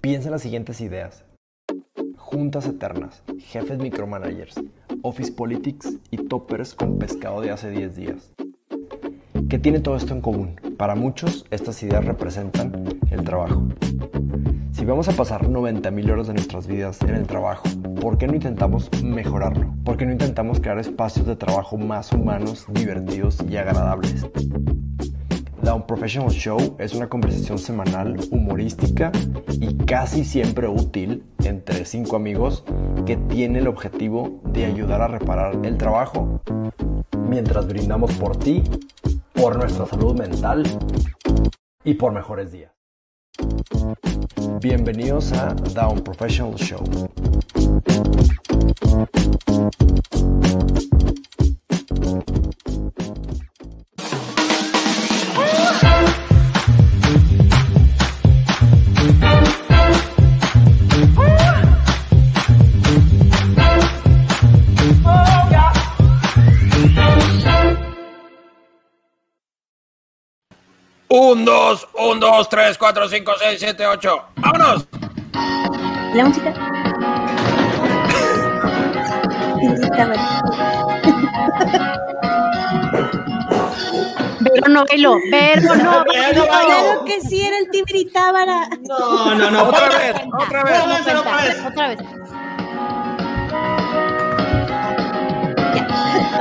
Piensa en las siguientes ideas: juntas eternas, jefes micromanagers, office politics y toppers con pescado de hace 10 días. ¿Qué tiene todo esto en común? Para muchos, estas ideas representan el trabajo. Si vamos a pasar 90,000 horas de nuestras vidas en el trabajo, ¿por qué no intentamos mejorarlo? ¿Por qué no intentamos crear espacios de trabajo más humanos, divertidos y agradables? The Unprofessional Show es una conversación semanal, humorística y casi siempre útil entre 5 amigos que tiene el objetivo de ayudar a reparar el trabajo mientras brindamos por ti, por nuestra salud mental y por mejores días. Bienvenidos a The Unprofessional Show. Un, dos, tres, cuatro, cinco, seis, siete, ocho. ¡Vámonos! La música. Vero no bailó. Claro que sí, era el Tibiritábara. No. Otra vez. Ya.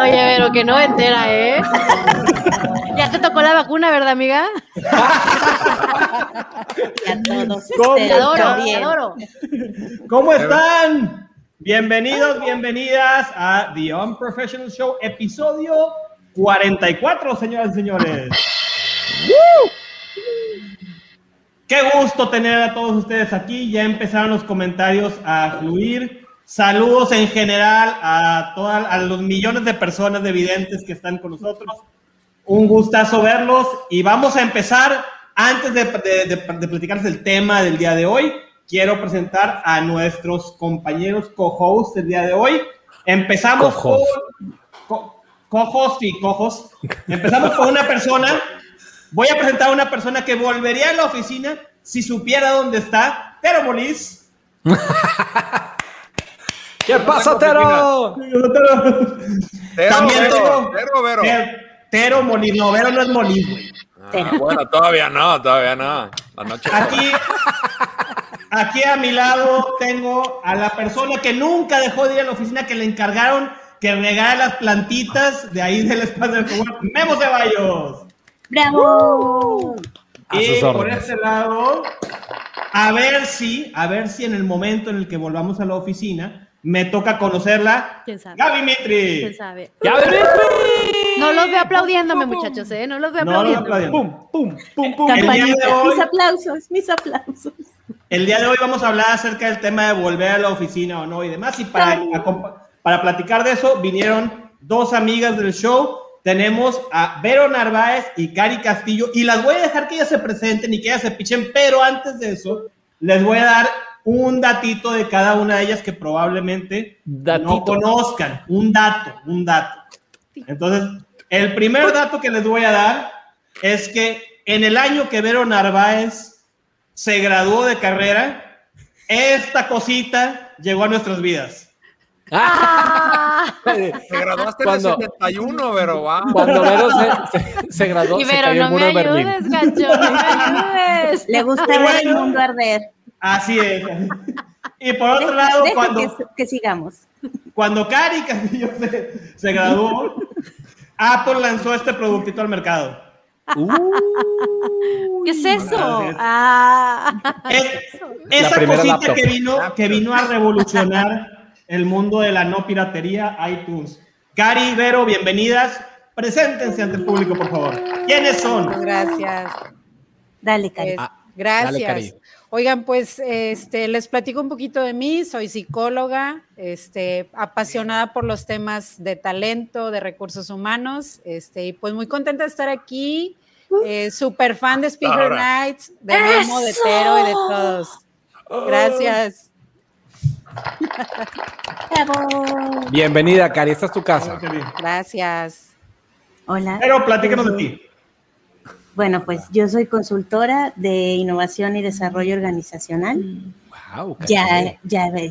Oye, Vero, que no entera, ¿eh? Ya te tocó la vacuna, ¿verdad, amiga? Ya todos. Te adoro. ¿Cómo están? Bienvenidos, bienvenidas a The Unprofessional Show, episodio 44, señoras y señores. Qué gusto tener a todos ustedes aquí. Ya empezaron los comentarios a fluir. Saludos en general a los millones de personas de videntes que están con nosotros. Un gustazo verlos y vamos a empezar. Antes de platicarles el tema del día de hoy, quiero presentar a nuestros compañeros co-hosts del día de hoy. Empezamos con Empezamos con una persona. Voy a presentar a una persona que volvería a la oficina si supiera dónde está, Tero Moliz. ¿Qué pasa, Tero? Tero. Tero Moliz, no, Vero no es Moliz, güey. Ah, bueno, todavía no. La noche aquí a mi lado tengo a la persona que nunca dejó de ir a la oficina, que le encargaron que regara las plantitas de ahí del espacio del cubano. ¡Memo Ceballos! ¡Bravo! Y por ese lado, a ver si en el momento en el que volvamos a la oficina me toca conocerla. ¿Quién sabe? ¡Gaby Mitri! ¿Quién sabe? ¡Gaby Mitri! No los veo aplaudiéndome, muchachos, ¿eh? No los veo aplaudiendo. ¡Pum! Mis aplausos. El día de hoy vamos a hablar acerca del tema de volver a la oficina o no y demás. Y para platicar de eso vinieron dos amigas del show. Tenemos a Vero Narváez y Kary Castillo. Y las voy a dejar que ellas se presenten y que ellas se pichen. Pero antes de eso, les voy a dar un datito de cada una de ellas que probablemente no conozcan. Un dato. Entonces, el primer dato que les voy a dar es que en el año que Vero Narváez se graduó de carrera, esta cosita llegó a nuestras vidas. Te graduaste en el 71, Vero. Wow. Cuando Vero se graduó, y Vero, se cayó el muro de Berlín. No me ayudes, gacho. Le gusta ver el mundo arder. Así es. Y por otro lado, que sigamos. Cuando Kary Castillo se graduó, Apple lanzó este productito al mercado. ¿Qué es eso? Esa cosita que vino a revolucionar el mundo de la no piratería, iTunes. Kary, Vero, bienvenidas. Preséntense ante el público, por favor. ¿Quiénes son? Gracias. Dale, Kary. Gracias. Oigan, pues les platico un poquito de mí. Soy psicóloga, apasionada por los temas de talento, de recursos humanos, y pues muy contenta de estar aquí, súper fan de Speaker Nights, de Memo, de Tero y de todos. Gracias. Bienvenida, Kary, esta es tu casa. Gracias. Hola. Pero platícanos de ti. Bueno, pues yo soy consultora de innovación y desarrollo organizacional. Wow, ya he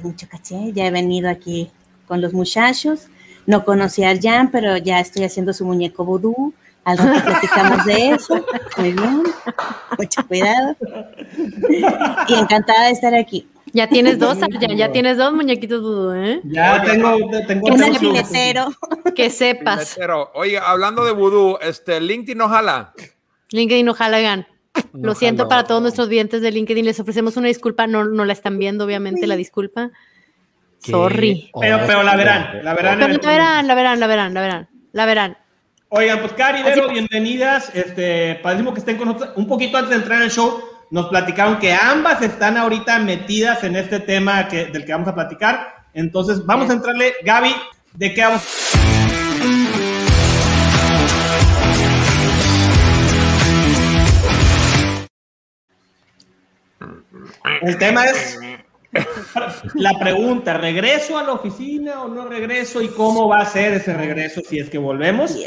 mucho caché, ya he venido aquí con los muchachos. No conocí a Jan, pero ya estoy haciendo su muñeco vudú. Algo que platicamos de eso. Muy bien, mucho cuidado. Y encantada de estar aquí. Ya tienes dos, Arjan, ya tienes dos muñequitos vudú, ¿eh? Ya tengo un filetero. Que sepas. Filetero. Oye, hablando de vudú, LinkedIn no jala. LinkedIn no jala, Gan. Lo siento para todos nuestros videntes de LinkedIn. Les ofrecemos una disculpa. No la están viendo, obviamente, la disculpa. ¿Qué? Sorry. Pero la verán. Oigan, pues Kary, Vero, bienvenidas. Padrísimo que estén con nosotros. Un poquito antes de entrar al show, nos platicaron que ambas están ahorita metidas en este tema del que vamos a platicar. Entonces, vamos a entrarle. Gaby, ¿de qué vamos? El tema es la pregunta, ¿regreso a la oficina o no regreso? ¿Y cómo va a ser ese regreso si es que volvemos? Dios.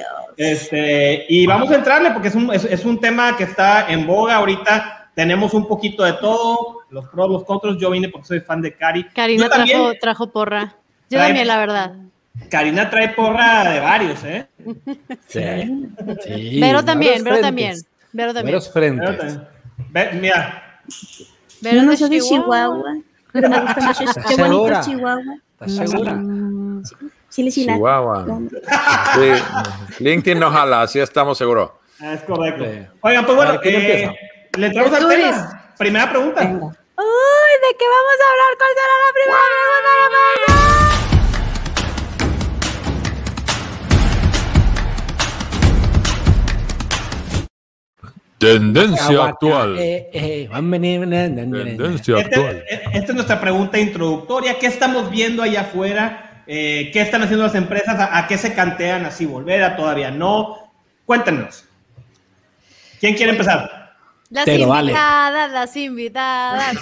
Y vamos a entrarle porque es un tema que está en boga ahorita. Tenemos un poquito de todo, los pros, los contras. Yo vine porque soy fan de Kary. Karina trajo porra. Yo también, la verdad. Karina trae porra de varios, ¿eh? Sí. Vero también. Mira. Yo no soy de Chihuahua, pero me gusta mucho. Qué bonito Chihuahua. ¿Estás segura? Chile, Chile. Chihuahua. Sí. LinkedIn no jala, así estamos seguros. Es correcto. Oigan, pues bueno, le entramos al tema. Primera pregunta. Uy, ¿de qué vamos a hablar? ¿Cuál será la primera pregunta? Tendencia actual. Esta es nuestra pregunta introductoria. ¿Qué estamos viendo allá afuera? ¿Qué están haciendo las empresas? ¿A qué se cantean? ¿Así volver? ¿A todavía no? Cuéntenos. ¿Quién quiere empezar? Las invitadas.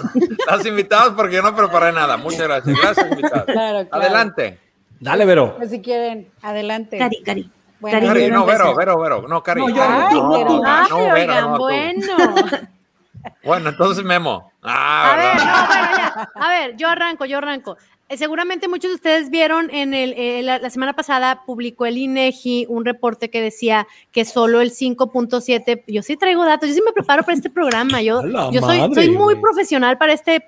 Las invitadas porque yo no preparé nada. Muchas gracias. Gracias, invitadas. Claro. Adelante. Dale, Vero. Pues si quieren, adelante. Kary. Bueno, Kary, no, Vero. No, Kary. Bueno, entonces Memo. A ver, yo arranco. Seguramente muchos de ustedes vieron la semana pasada publicó el INEGI un reporte que decía que solo el 5.7, yo sí traigo datos, yo sí me preparo para este programa, yo soy muy profesional para este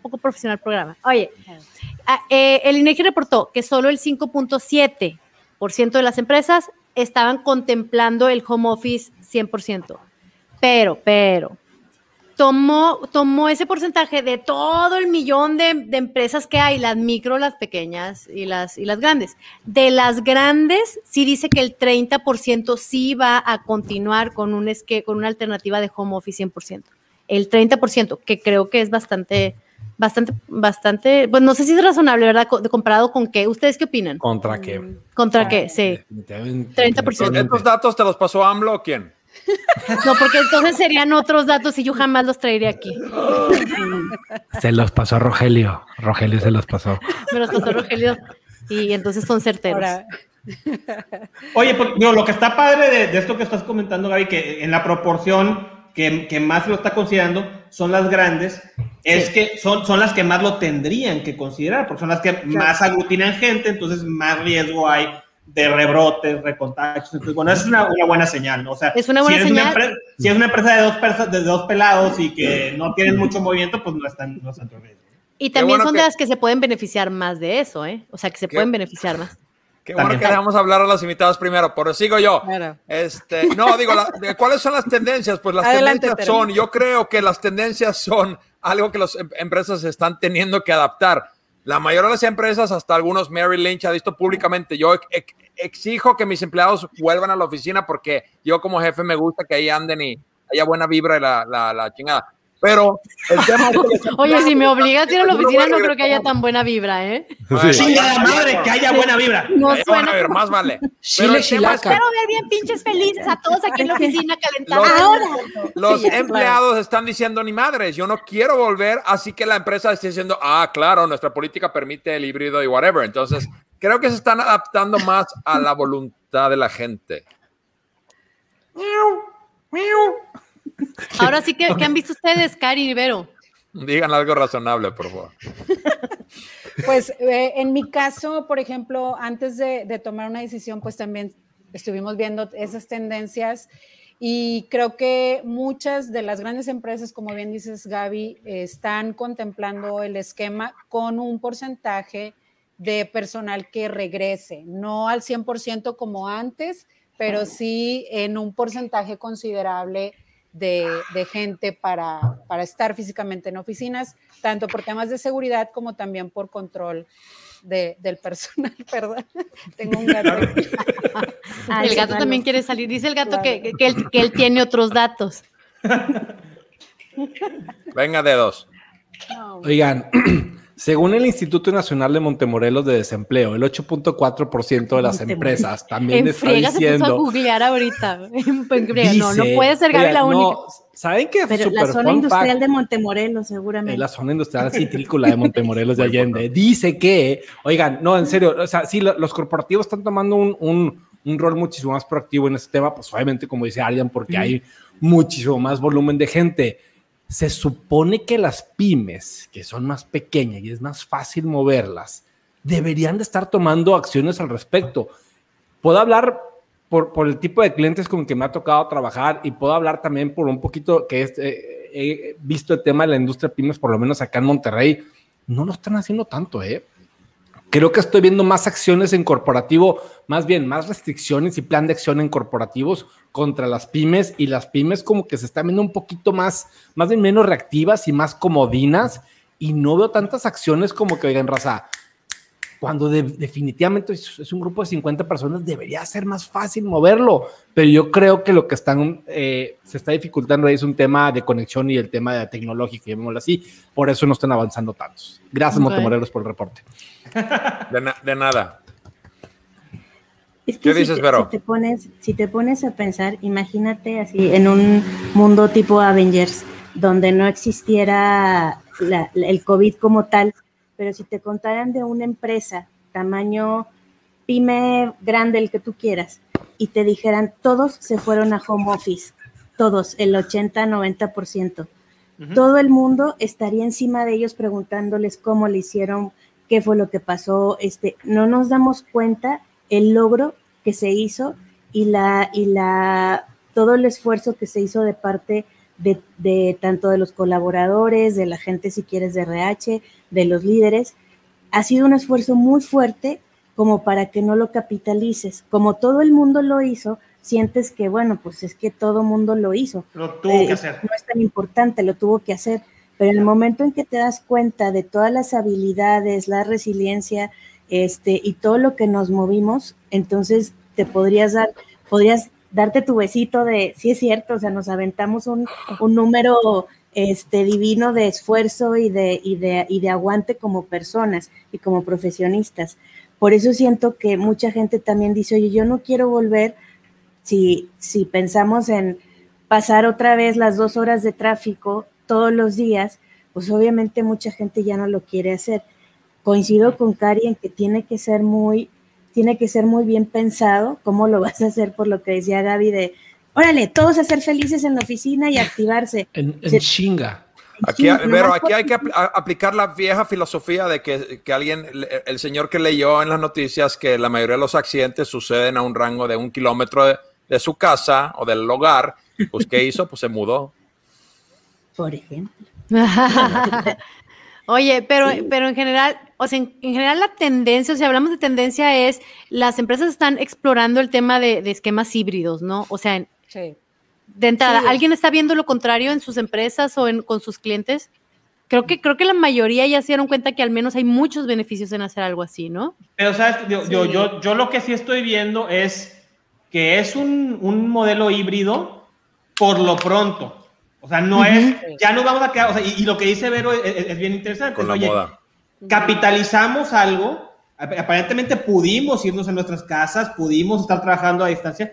poco profesional programa. Oye, el INEGI reportó que solo el 5.7% de las empresas estaban contemplando el home office 100%. Pero, tomó ese porcentaje de todo el millón de empresas que hay, las micro, las pequeñas y las grandes. De las grandes, sí dice que el 30% sí va a continuar con una alternativa de home office 100%. El 30%, que creo que es bastante, pues no sé si es razonable, ¿verdad? Comparado con qué. ¿Ustedes qué opinan? ¿Contra qué? Sí. 30%. ¿Estos datos te los pasó AMLO o quién? No, porque entonces serían otros datos y yo jamás los traería aquí. Se los pasó a Rogelio. Rogelio se los pasó. Me los pasó Rogelio y entonces son certeros. Ahora. Oye, pues, lo que está padre de esto que estás comentando, Gaby, que en la proporción que más lo está considerando son las grandes, es que son las que más lo tendrían que considerar, porque son las que más aglutinan gente, entonces más riesgo hay de rebrotes, recontagios. Entonces, bueno, es una buena señal, ¿no? O sea, es una buena señal. Si es una empresa de dos pelados y que no tienen mucho movimiento, pues no están en riesgo. Y también son de las que se pueden beneficiar más de eso, ¿eh? O sea, que se pueden beneficiar más. Qué bueno que dejamos hablar a los invitados primero, pero sigo yo. Claro. ¿Cuáles son las tendencias? Pues las tendencias son, yo creo que las tendencias son algo que las empresas están teniendo que adaptar. La mayoría de las empresas, hasta algunos, Merrill Lynch ha dicho públicamente, yo exijo que mis empleados vuelvan a la oficina porque yo como jefe me gusta que ahí anden y haya buena vibra y la chingada. Pero el tema es que oye, si me obligas a ir a la oficina, no creo que haya tan buena vibra, ¿eh? Chingada madre, que haya buena vibra. No suena. Vibra, más vale. Chile, chilaca. Espero ver bien pinches felices a todos aquí en la oficina calentando. Los empleados están diciendo, ni madres, yo no quiero volver, así que la empresa está diciendo, claro, nuestra política permite el híbrido y whatever. Entonces, creo que se están adaptando más a la voluntad de la gente. Ahora sí que han visto ustedes, Kary y Vero. Digan algo razonable, por favor. Pues en mi caso, por ejemplo, antes de tomar una decisión, pues también estuvimos viendo esas tendencias y creo que muchas de las grandes empresas, como bien dices, Gaby, están contemplando el esquema con un porcentaje de personal que regrese, no al 100% como antes, pero sí en un porcentaje considerable de gente para estar físicamente en oficinas, tanto por temas de seguridad como también por control del personal, perdón. Tengo un gato. El gato también quiere salir. Dice el gato, claro, que él tiene otros datos. Venga, dedos. No. Oigan, según el Instituto Nacional de Montemorelos de Desempleo, el 8.4% de las empresas también está diciendo... Se puso a googlear ahorita. Dice, no puede ser Gaby la única. No, ¿saben qué? Pero la zona industrial de Montemorelos, seguramente. La zona industrial citrícola de Montemorelos de Allende. Dice que, oigan, no, en serio, o sea, sí, los corporativos están tomando un rol muchísimo más proactivo en este tema, pues obviamente, como dice Arian, porque hay muchísimo más volumen de gente. Se supone que las pymes, que son más pequeñas y es más fácil moverlas, deberían de estar tomando acciones al respecto. Puedo hablar por el tipo de clientes con que me ha tocado trabajar y puedo hablar también por un poquito que he visto el tema de la industria pymes, por lo menos acá en Monterrey. No lo están haciendo tanto, ¿eh? Creo que estoy viendo más acciones en corporativo, más bien más restricciones y plan de acción en corporativos contra las pymes, y las pymes como que se están viendo un poquito más bien menos reactivas y más comodinas, y no veo tantas acciones como que, oigan, raza, cuando definitivamente es un grupo de 50 personas, debería ser más fácil moverlo, pero yo creo que lo que están se está dificultando ahí es un tema de conexión y el tema de tecnológico, llamémoslo así, por eso no están avanzando tantos. Gracias, okay. Montemorelos, por el reporte. De nada. Es que ¿qué dices, Vero? Si te pones a pensar, imagínate así en un mundo tipo Avengers, donde no existiera el COVID como tal, pero si te contaran de una empresa, tamaño pyme grande, el que tú quieras, y te dijeran todos se fueron a home office, todos, el 80-90%, todo el mundo estaría encima de ellos preguntándoles cómo le hicieron, qué fue lo que pasó, no nos damos cuenta el logro que se hizo y todo el esfuerzo que se hizo de parte de tanto de los colaboradores, de la gente, si quieres, de RH, de los líderes. Ha sido un esfuerzo muy fuerte como para que no lo capitalices. Como todo el mundo lo hizo, sientes que, bueno, pues es que todo el mundo lo hizo. Lo tuvo que hacer. No es tan importante, lo tuvo que hacer. Pero en el momento en que te das cuenta de todas las habilidades, la resiliencia, y todo lo que nos movimos, entonces te podrías darte tu besito de, sí es cierto, o sea, nos aventamos un número divino de esfuerzo y de aguante como personas y como profesionistas. Por eso siento que mucha gente también dice, oye, yo no quiero volver, si pensamos en pasar otra vez las 2 horas de tráfico todos los días, pues obviamente mucha gente ya no lo quiere hacer. Coincido con Kary en que tiene que ser muy bien pensado cómo lo vas a hacer, por lo que decía Gaby de, órale, todos a ser felices en la oficina y activarse. En chinga. Aquí hay que aplicar la vieja filosofía de que alguien, el señor que leyó en las noticias que la mayoría de los accidentes suceden a un rango de 1 kilómetro de su casa o del hogar, pues ¿qué hizo? Pues se mudó. Por ejemplo. Oye, pero en general... O sea, en general la tendencia, o sea, hablamos de tendencia, es las empresas están explorando el tema de esquemas híbridos, ¿no? O sea, sí. De entrada, sí. ¿Alguien está viendo lo contrario en sus empresas o con sus clientes? Creo que la mayoría ya se dieron cuenta que al menos hay muchos beneficios en hacer algo así, ¿no? Pero, ¿sabes? Yo lo que sí estoy viendo es que es un modelo híbrido por lo pronto. O sea, no es... Ya nos vamos a quedar... O sea, y lo que dice Vero es bien interesante. Con la moda. Capitalizamos algo, aparentemente pudimos irnos a nuestras casas, pudimos estar trabajando a distancia,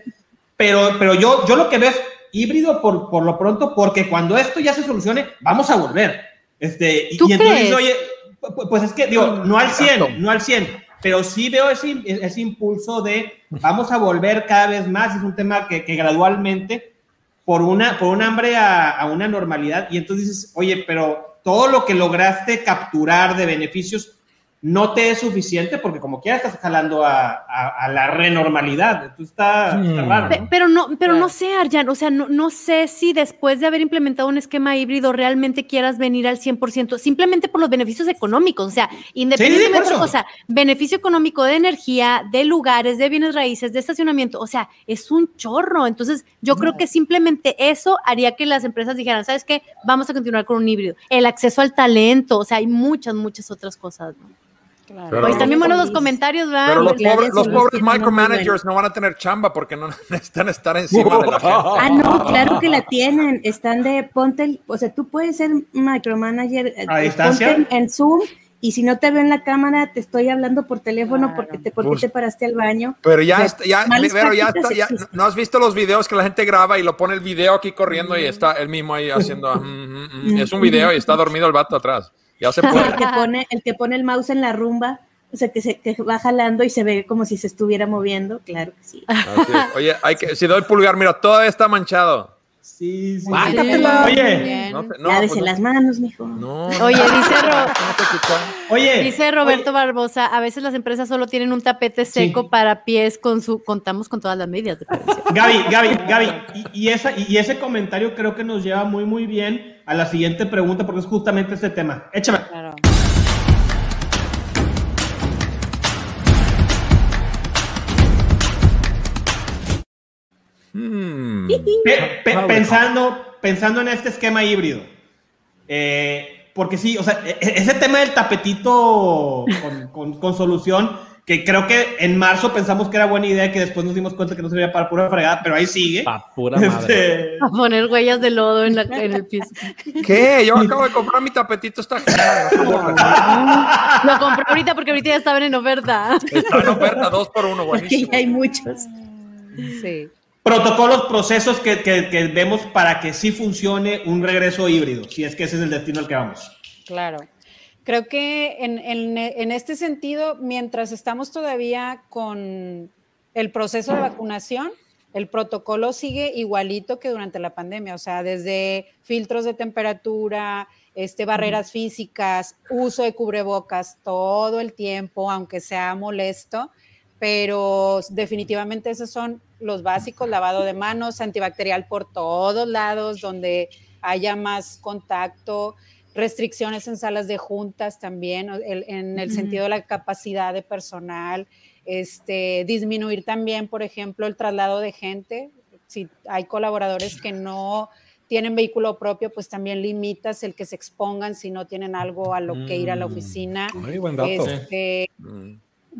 pero yo lo que veo es híbrido por lo pronto, porque cuando esto ya se solucione, vamos a volver. ¿Tú y crees? Entonces, oye, pues es que, digo, no al 100, pero sí veo ese impulso de vamos a volver cada vez más. Es un tema que gradualmente por un hambre a una normalidad, y entonces dices, oye, pero todo lo que lograste capturar de beneficios no te es suficiente porque como quiera estás jalando a la renormalidad. Tú estás raro, ¿no? Pero no sé, Arjan, o sea, no sé si después de haber implementado un esquema híbrido realmente quieras venir al 100%, simplemente por los beneficios económicos, o sea, independientemente, o sea, beneficio económico de energía, de lugares, de bienes raíces, de estacionamiento, o sea, es un chorro. Entonces, yo creo que simplemente eso haría que las empresas dijeran, ¿sabes qué? Vamos a continuar con un híbrido. El acceso al talento, o sea, hay muchas, muchas otras cosas, ¿no? Claro. Pero, pues también buenos los comentarios, ¿verdad? Pero los pobres micromanagers no van a tener chamba porque no necesitan estar encima de la gente. Ah, no, claro que la tienen. Están de ponte, o sea, tú puedes ser micromanager a distancia en Zoom, y si no te veo en la cámara, te estoy hablando por teléfono porque te paraste al baño. Pero ya, o sea, ya ¿no has visto los videos que la gente graba y lo pone el video aquí corriendo y está el mismo ahí haciendo? Es un video y está dormido el vato atrás. Ya se puede. El que pone el mouse en la rumba, o sea, que va jalando y se ve como si se estuviera moviendo, claro que sí. Oye, si doy pulgar, mira, todavía está manchado. Sí, sí. Bájatela. Oye. Lávese las manos, mijo. No. Oye, dice Roberto Barbosa, a veces las empresas solo tienen un tapete seco para pies contamos con todas las medidas. Gaby, y ese comentario creo que nos lleva muy, muy bien a la siguiente pregunta porque es justamente este tema. Échame. Claro. Pensando en este esquema híbrido, porque sí, o sea, ese tema del tapetito con solución, que creo que en marzo pensamos que era buena idea, que después nos dimos cuenta que no servía para pura fregada, pero ahí sigue. Para pura madre. A poner huellas de lodo en el piso. ¿Qué? Yo acabo de comprar mi tapetito, está genial. Lo compré ahorita porque ahorita ya estaban en oferta. Está en oferta, 2x1, buenísimo. Porque ya hay muchos. Sí. Protocolos, procesos que vemos para que sí funcione un regreso híbrido, si es que ese es el destino al que vamos. Claro. Creo que en este sentido, mientras estamos todavía con el proceso de vacunación, el protocolo sigue igualito que durante la pandemia, o sea, desde filtros de temperatura, barreras físicas, uso de cubrebocas todo el tiempo, aunque sea molesto, pero definitivamente esos son los básicos, lavado de manos, antibacterial por todos lados, donde haya más contacto, restricciones en salas de juntas también, en el sentido de la capacidad de personal, disminuir también, por ejemplo, el traslado de gente. Si hay colaboradores que no tienen vehículo propio, pues también limitas el que se expongan si no tienen algo a lo que ir a la oficina. Muy buen dato.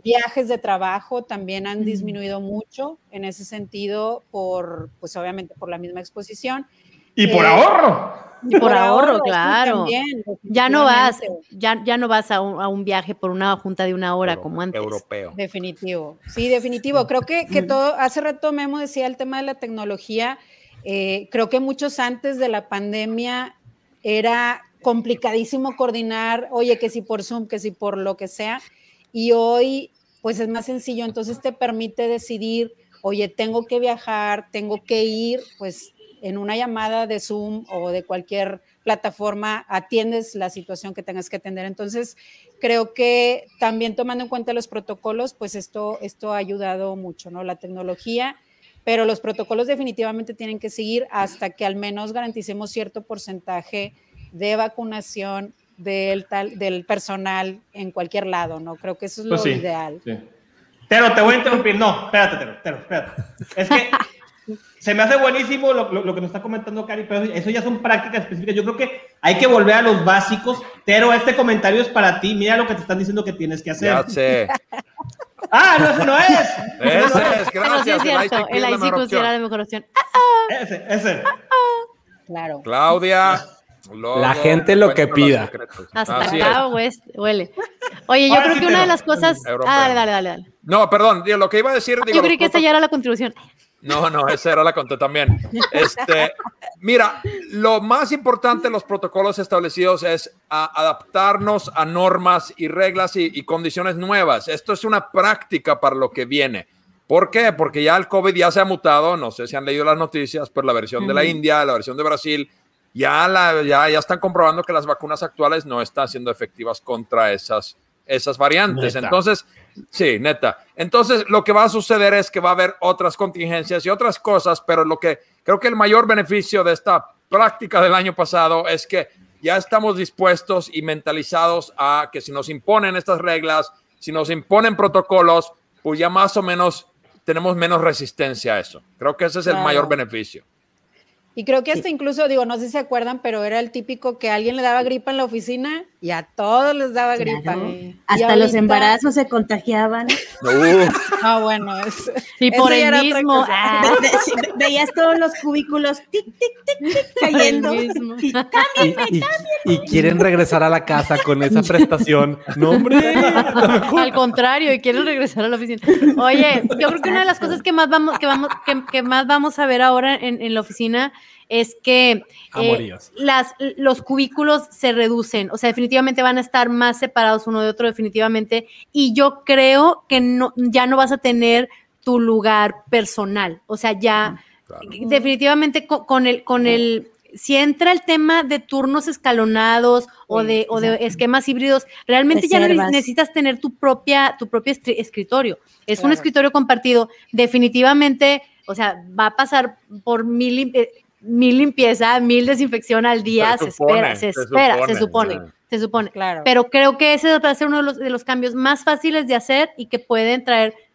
Viajes de trabajo también han disminuido mucho en ese sentido, pues obviamente por la misma exposición. Y por ahorro. Y por ahorro, claro. También, ya no vas a un viaje por una junta de una hora como antes. Europeo. Definitivo. Sí, definitivo. Creo que todo, hace rato Memo decía el tema de la tecnología. Creo que muchos antes de la pandemia era complicadísimo coordinar, oye, que si por Zoom, que si por lo que sea. Y hoy, pues es más sencillo, entonces te permite decidir, oye, tengo que viajar, tengo que ir, pues en una llamada de Zoom o de cualquier plataforma atiendes la situación que tengas que atender. Entonces, creo que también tomando en cuenta los protocolos, pues esto ha ayudado mucho, ¿no? La tecnología, pero los protocolos definitivamente tienen que seguir hasta que al menos garanticemos cierto porcentaje de vacunación del personal en cualquier lado, ¿no? Creo que eso es lo ideal. Sí. Pero te voy a interrumpir. No, espérate. Es que se me hace buenísimo lo que nos está comentando Kary, pero eso ya son prácticas específicas. Yo creo que hay que volver a los básicos, pero este comentario es para ti. Mira lo que te están diciendo que tienes que hacer. Ya sé. ¡Ah, no, eso no es! Ese es, gracias. Sí es cierto, el IC considera la mejor opción. Ese. Claro. Claudia... Luego, la gente lo que pida. Hasta acá huele. Oye, yo creo que una de las cosas... Ah, dale. No, perdón, lo que iba a decir... Yo creí que esa ya era la contribución. No, esa era la conté también. Mira, lo más importante de los protocolos establecidos es adaptarnos a normas y reglas y condiciones nuevas. Esto es una práctica para lo que viene. ¿Por qué? Porque ya el COVID ya se ha mutado, no sé si han leído las noticias, pero la versión de la India, la versión de Brasil, ya están comprobando que las vacunas actuales no están siendo efectivas contra esas variantes. Neta. Entonces, sí, neta. Entonces, lo que va a suceder es que va a haber otras contingencias y otras cosas, pero lo que creo que el mayor beneficio de esta práctica del año pasado es que ya estamos dispuestos y mentalizados a que si nos imponen estas reglas, si nos imponen protocolos, pues ya más o menos tenemos menos resistencia a eso. Creo que ese es el mayor beneficio. Y creo que hasta incluso, digo, no sé si se acuerdan, pero era el típico que a alguien le daba gripa en la oficina y a todos les daba gripa. Hasta ahorita, los embarazos se contagiaban. Bueno. Y por el mismo. Veías todos los cubículos tic, tic, tic, tic, cayendo. Y quieren regresar a la casa con esa prestación. No, hombre. Al contrario, y quieren regresar a la oficina. Oye, yo creo que una de las cosas que más vamos a ver ahora en la oficina es que los cubículos se reducen, o sea, definitivamente van a estar más separados uno de otro, definitivamente, y yo creo que ya no vas a tener tu lugar personal, o sea, ya definitivamente si entra el tema de turnos escalonados o de esquemas híbridos, realmente ya no necesitas tener tu propia escritorio, es un escritorio compartido, definitivamente. O sea, va a pasar por mil limpieza, 1000 desinfección al día, se supone. Claro. Pero creo que ese va a ser uno de los cambios más fáciles de hacer y que pueden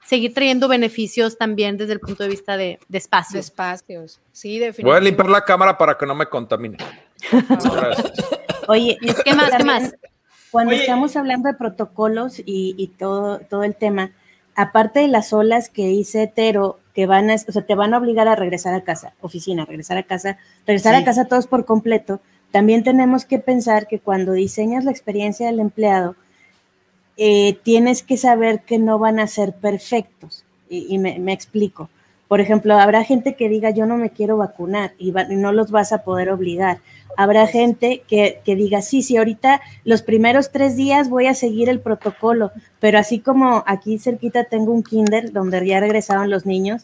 seguir trayendo beneficios también desde el punto de vista de espacios. De espacios, sí, definitivamente. Voy a limpiar la cámara para que no me contamine. Oye, ¿qué más? Cuando estamos hablando de protocolos y todo el tema, aparte de las olas que dice Tero, que te van a obligar a regresar a casa, oficina, regresar a casa todos por completo, también tenemos que pensar que cuando diseñas la experiencia del empleado, tienes que saber que no van a ser perfectos. Y me explico. Por ejemplo, habrá gente que diga, yo no me quiero vacunar, y no los vas a poder obligar. Habrá gente que diga, sí, ahorita los primeros 3 días voy a seguir el protocolo, pero así como aquí cerquita tengo un kinder donde ya regresaron los niños,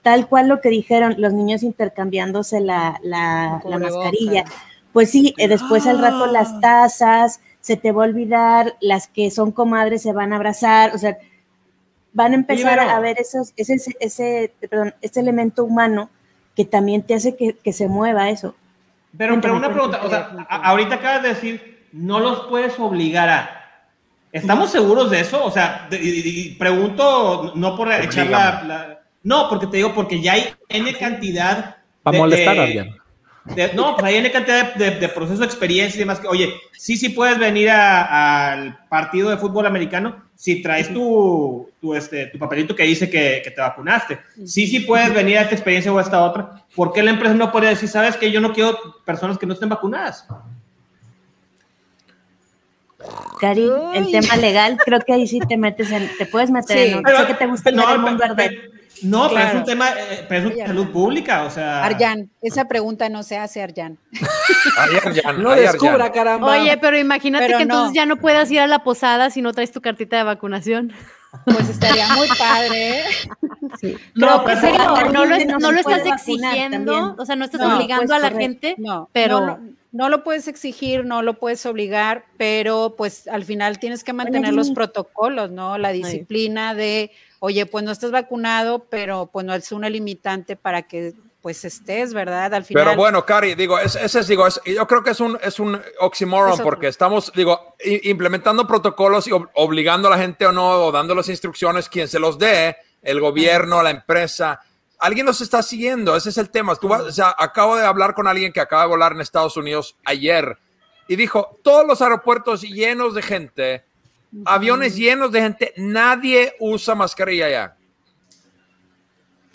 tal cual lo que dijeron, los niños intercambiándose la mascarilla. Pues sí, después al rato las tazas, se te va a olvidar, las que son comadres se van a abrazar, o sea, van a empezar a ver ese elemento humano que también te hace que se mueva eso. Pero una pregunta, o sea, ahorita acabas de decir, no los puedes obligar a... ¿Estamos seguros de eso? O sea, pregunto, no por echar la... No, porque te digo, porque ya hay N cantidad... ¿Para molestar a alguien? No, pues hay N cantidad de procesos, experiencias y demás. Que, oye, sí puedes venir al partido de fútbol americano si traes tu papelito que dice que te vacunaste. Sí puedes venir a esta experiencia o a esta otra. ¿Por qué la empresa no podría decir, sabes que yo no quiero personas que no estén vacunadas? Kary, el tema legal, creo que ahí sí te puedes meter en otro. Sé que te gusta el mundo verde. No, claro. Pero es un tema, pero es una salud pública, o sea... Arjan, esa pregunta no se hace, Arjan. No descubra, caramba. Oye, pero imagínate que entonces ya no puedas ir a la posada si no traes tu cartita de vacunación. Pues estaría muy padre. Sí. No, pero no lo estás exigiendo, también. O sea, no estás obligando a la gente, pero... No lo puedes exigir, no lo puedes obligar, pero pues al final tienes que mantener los protocolos, ¿no? La disciplina de, oye, pues no estás vacunado, pero pues no es una limitante para que pues estés, ¿verdad? Al final. Pero bueno, Kary, digo, yo creo que es un oxymoron porque estamos, implementando protocolos y obligando a la gente o no, o dando las instrucciones, quien se los dé, el gobierno, la empresa. Alguien los está siguiendo, ese es el tema. Acabo de hablar con alguien que acaba de volar en Estados Unidos ayer y dijo, todos los aeropuertos llenos de gente, aviones llenos de gente, nadie usa mascarilla ya.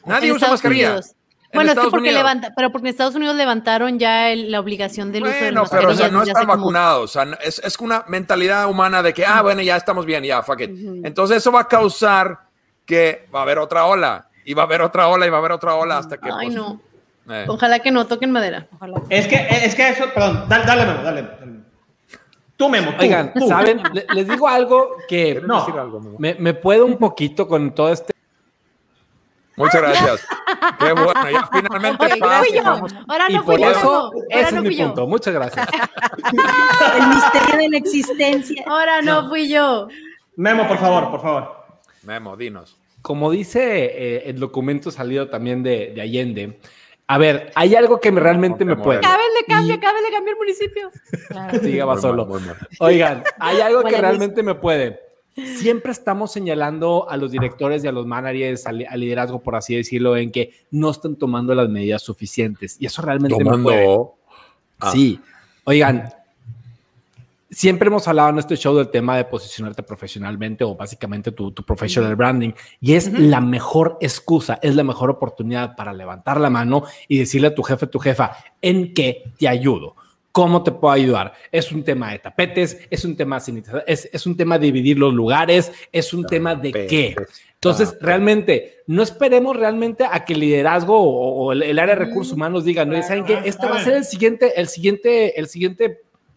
Nadie usa mascarilla. Bueno, es que porque en Estados Unidos levantaron ya la obligación del uso de la mascarilla. Pero no están vacunados. Como... O sea, es una mentalidad humana de que, bueno, ya estamos bien, ya, fuck it. Entonces eso va a causar que va a haber otra ola. Y va a haber otra ola, hasta que... Ay, no. Ojalá que no toquen madera. Ojalá. Es que eso... Perdón, dale, Memo. Tú, Memo, oigan, tú. ¿Saben? Les digo algo que... No. Me puedo un poquito con todo este... Muchas gracias. Qué bueno, ya finalmente okay, pasamos. Ahora no fui yo. Ese es mi punto. Muchas gracias. El misterio de la existencia. Ahora no fui yo. Memo, por favor, Memo, dinos. Como dice el documento salido también de Allende, a ver, hay algo que realmente me puede. Cábenle, cambia el municipio. Claro. Sí, va solo. Muy mal. Oigan, hay algo que realmente me puede. Siempre estamos señalando a los directores y a los managers, al liderazgo, por así decirlo, en que no están tomando las medidas suficientes. Y eso realmente me puede. Sí. Oigan, siempre hemos hablado en este show del tema de posicionarte profesionalmente o básicamente tu professional branding, y es la mejor excusa, es la mejor oportunidad para levantar la mano y decirle a tu jefe, tu jefa, ¿en qué te ayudo? ¿Cómo te puedo ayudar? Es un tema de tapetes, es un tema de dividir los lugares, es un tema de qué. Entonces, realmente, no esperemos realmente a que el liderazgo o el área de recursos humanos digan, ¿no? ¿Saben qué? Este va a ser el siguiente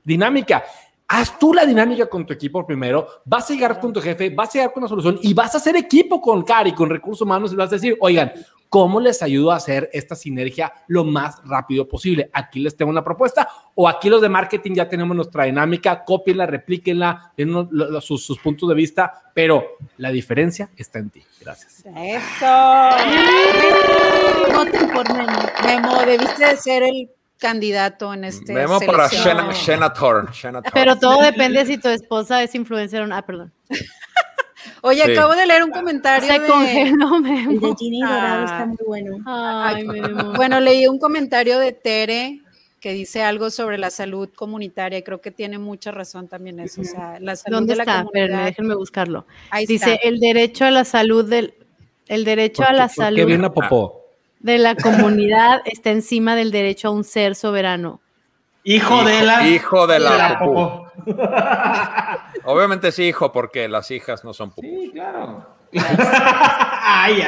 dinámica. Haz tú la dinámica con tu equipo primero, vas a llegar con tu jefe, vas a llegar con una solución y vas a hacer equipo con Kary, con recursos humanos y vas a decir, oigan, ¿cómo les ayudo a hacer esta sinergia lo más rápido posible? Aquí les tengo una propuesta o aquí los de marketing ya tenemos nuestra dinámica, cópienla, replíquenla, den sus puntos de vista, pero la diferencia está en ti. Gracias. Eso. No te importa, Memo, debiste de ser el candidato en este Memo para Shanna Thorne. Pero todo depende si tu esposa es influencer o no. Perdón. Oye, sí. Acabo de leer un comentario. Se congeló, Memo. El de Ginny Dorado está muy bueno. Ay, Memo. Bueno, leí un comentario de Tere que dice algo sobre la salud comunitaria y creo que tiene mucha razón también eso. O sea, la salud ¿dónde de está? La comunidad. Pero déjenme buscarlo. Ahí dice está. El derecho a la salud el derecho a la salud. Qué bien a popó. De la comunidad está encima del derecho a un ser soberano. Hijo de la popó. Obviamente sí, hijo, porque las hijas no son popó. Sí, claro. Ay.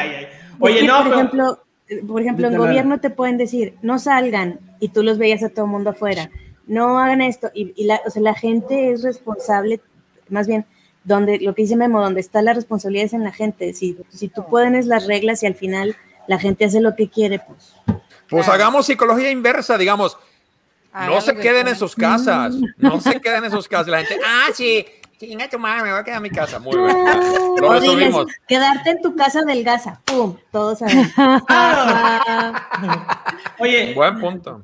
Oye, porque, no, por ejemplo, en gobierno te pueden decir, no salgan, y tú los veías a todo el mundo afuera. No hagan esto. Y la gente es responsable, más bien, lo que dice Memo, donde está la responsabilidad es en la gente. Si tú pones las reglas y al final la gente hace lo que quiere, pues. Pues hagamos psicología inversa, digamos. No se queden en sus casas. No se queden en sus casas. La gente, sí, chinga tu madre, me voy a quedar en mi casa. Muy bien. Lo resolvimos. Quedarte en tu casa adelgaza. Pum, todos saben. Oye. Buen punto.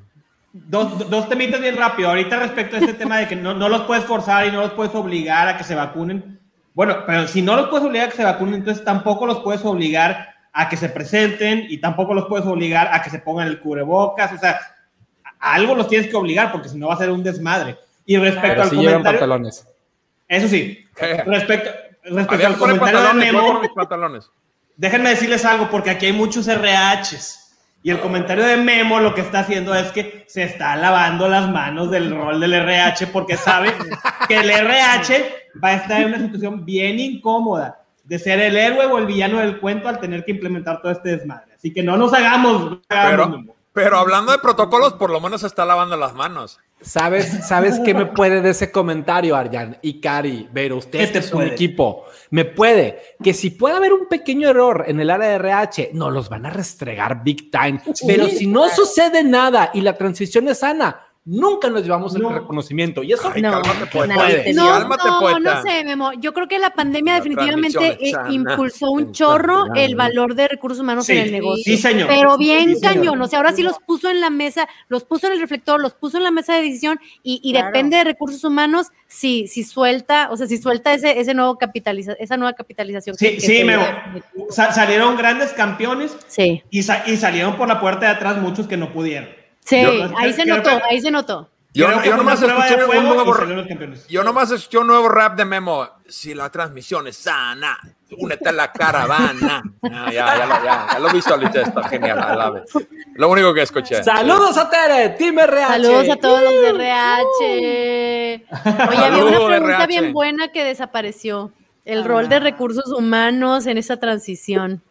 Dos temitas bien rápido. Ahorita respecto a este tema de que no los puedes forzar y no los puedes obligar a que se vacunen. Bueno, pero si no los puedes obligar a que se vacunen, entonces tampoco los puedes obligar a que se presenten y tampoco los puedes obligar a que se pongan el cubrebocas, o sea, a algo los tienes que obligar porque si no va a ser un desmadre. Y respecto al comentario, eso sí, respecto al comentario de Memo, déjenme decirles algo porque aquí hay muchos RHs y el comentario de Memo lo que está haciendo es que se está lavando las manos del rol del RH porque sabe que el RH va a estar en una situación bien incómoda de ser el héroe o el villano del cuento al tener que implementar todo este desmadre. Así que no nos hagamos. Pero hablando de protocolos, por lo menos se está lavando las manos. ¿Sabes qué me puede de ese comentario, Arjan y Kary? Pero usted es un equipo. Me puede que si puede haber un pequeño error en el área de RH, no los van a restregar big time. Sí, pero si no sucede nada y la transición es sana, nunca nos llevamos el reconocimiento y eso no sé, Memo, yo creo que la pandemia definitivamente impulsó un chorro el valor de recursos humanos en el negocio, señor. Pero bien cañón, o sea, ahora sí los puso en la mesa, los puso en el reflector, los puso en la mesa de decisión y depende de recursos humanos si suelta ese nuevo esa nueva capitalización. Sí, Memo, salieron grandes campeones y salieron por la puerta de atrás muchos que no pudieron. Sí, ahí se notó. Yo nomás escuché un nuevo rap de Memo. Si la transmisión es sana, únete a la caravana. Ya lo visualicé, está genial. Lo único que escuché. Saludos a Tere, Team RH. Saludos a todos los de RH. Oye, había una pregunta bien buena que desapareció. El rol de recursos humanos en esa transición.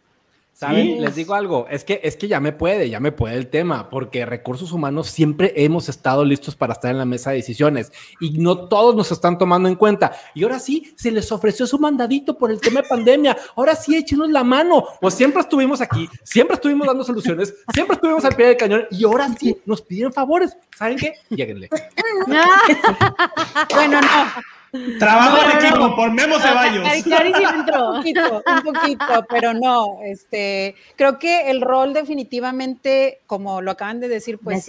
¿Saben? Sí. Les digo algo, es que ya me puede el tema, porque recursos humanos siempre hemos estado listos para estar en la mesa de decisiones y no todos nos están tomando en cuenta. Y ahora sí, se les ofreció su mandadito por el tema de pandemia. Ahora sí, échenos la mano. Pues siempre estuvimos aquí, siempre estuvimos dando soluciones, siempre estuvimos al pie del cañón y ahora sí nos pidieron favores. ¿Saben qué? Lléguenle. Bueno, no. Trabajo en equipo, por Memo Ceballos. Kary sí entró. Un poquito, pero no. Creo que el rol definitivamente, como lo acaban de decir, pues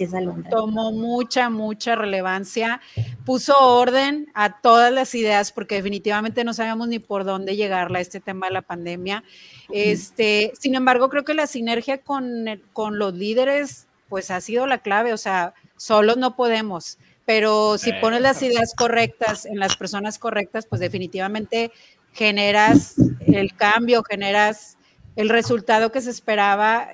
tomó mucha relevancia, puso orden a todas las ideas, porque definitivamente no sabíamos ni por dónde llegarla este tema de la pandemia. Sin embargo, creo que la sinergia con los líderes, pues ha sido la clave. O sea, solos no podemos. Pero si pones las ideas correctas en las personas correctas, pues definitivamente generas el cambio, generas el resultado que se esperaba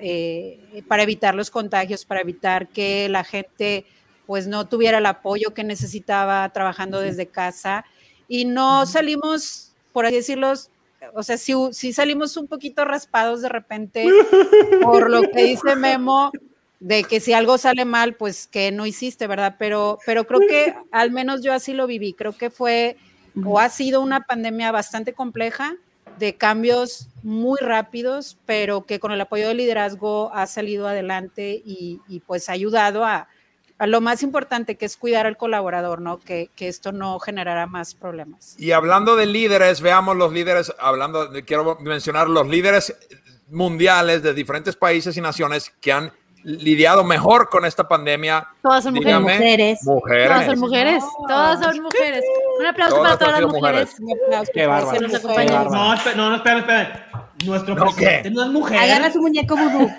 para evitar los contagios, para evitar que la gente pues no tuviera el apoyo que necesitaba trabajando desde casa. Y no salimos, por así decirlo, o sea, sí salimos un poquito raspados de repente por lo que dice Memo, de que si algo sale mal, pues que no hiciste, ¿verdad? Pero creo que, al menos yo así lo viví, creo que fue o ha sido una pandemia bastante compleja, de cambios muy rápidos, pero que con el apoyo del liderazgo ha salido adelante y pues ha ayudado a lo más importante, que es cuidar al colaborador, ¿no? Que esto no generará más problemas. Y hablando de líderes, veamos los líderes, quiero mencionar los líderes mundiales de diferentes países y naciones que han lidiado mejor con esta pandemia. Todas son mujeres. Todas son mujeres. Un aplauso para todas las mujeres. Qué bárbaro. No, esperen. Nuestro presidente no es mujer. Agarra su muñeco vudú.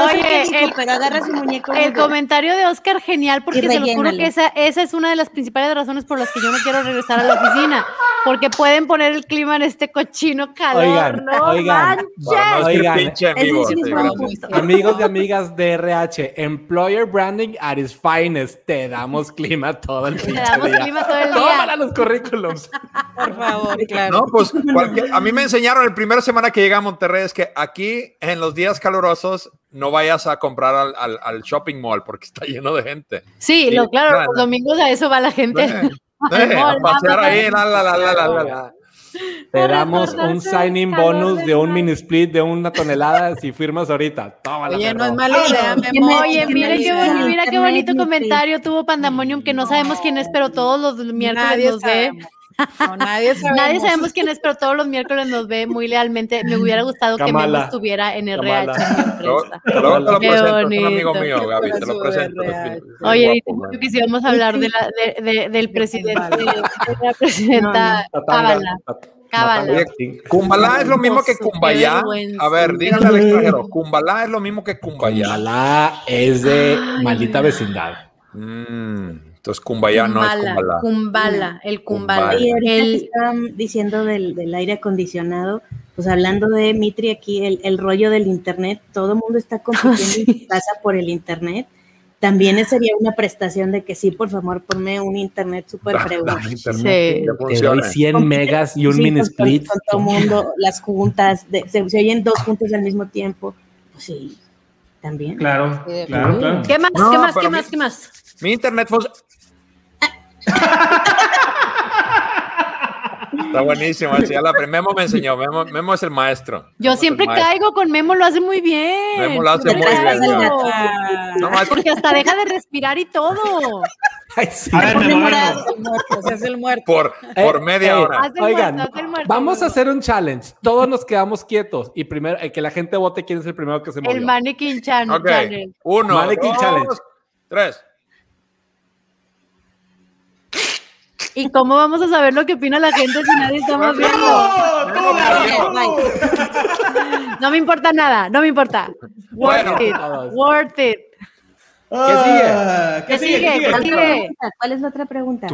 Oye, agarra su muñeco vudú. El comentario de Oscar, genial, porque se lo juro que esa es una de las principales razones por las que yo no quiero regresar a la oficina, porque pueden poner el clima en este cochino calor. Oigan, amigos y amigas de RH, Employer Branding at its finest. Te damos clima todo el día. Tómala los currículums. Por favor, claro. No, pues a mí me enseñaron el primer semana que llegué a Monterrey es que aquí en los días calurosos no vayas a comprar al shopping mall porque está lleno de gente. Sí, claro, los domingos a eso va la gente. A pasear ahí, Te damos un signing bonus de un mini split de 1 tonelada si firmas ahorita. Tómala. Oye, no es mala idea, Memo. Oye, mira qué bonito comentario tuvo Pandemonium, que no sabemos quién es, pero todos los miércoles nos ve. No, nadie sabemos quién es, pero todos los miércoles nos ve muy lealmente. Me hubiera gustado que Memo estuviera en RH. Luego te lo presento, es un amigo mío, Gaby, te lo presento. Oye, yo quisiéramos hablar del presidente, de la presidenta Cábala. Cumbalá es lo mismo que Cumbayá. A ver, díganle al extranjero, Cumbalá es lo mismo que Cumbayá. Cumbalá es de maldita vecindad. Entonces, Cumbayá no es Kumbala. Kumbala, el Kumbala. Y ahorita estaban diciendo del aire acondicionado, pues hablando de Mitri aquí, el rollo del internet, todo el mundo está compitiendo en casa por el internet. También sería una prestación de que sí, por favor, ponme un internet súper fregón. Te doy 100 megas y un mini split. Con todo el mundo, las juntas, se oyen 2 juntas al mismo tiempo. Pues sí, también. Claro. ¿Qué más? Mi internet fue... Está buenísimo. Memo me enseñó. Memo es el maestro. Yo siempre caigo con Memo, lo hace muy bien. Porque hasta deja de respirar y todo. Ay, sí. A ver, se hace el muerto. Por media hora. Oigan, vamos a hacer un challenge. Todos nos quedamos quietos y primero que la gente vote quién es el primero que se movió. El Mannequin Challenge. Okay. 1, 2, 3. ¿Y cómo vamos a saber lo que opina la gente si nadie estamos viendo? No me importa nada, no me importa. Worth it. ¿Qué sigue? ¿Cuál es la otra pregunta?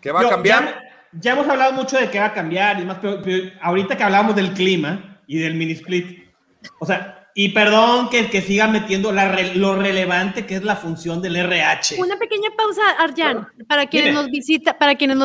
¿Qué va a cambiar? Ya hemos hablado mucho de qué va a cambiar y más, pero ahorita que hablamos del clima y del mini split. O sea, Y perdón que siga metiendo lo relevante que es la función del RH. Una pequeña pausa, Arjan, para quienes nos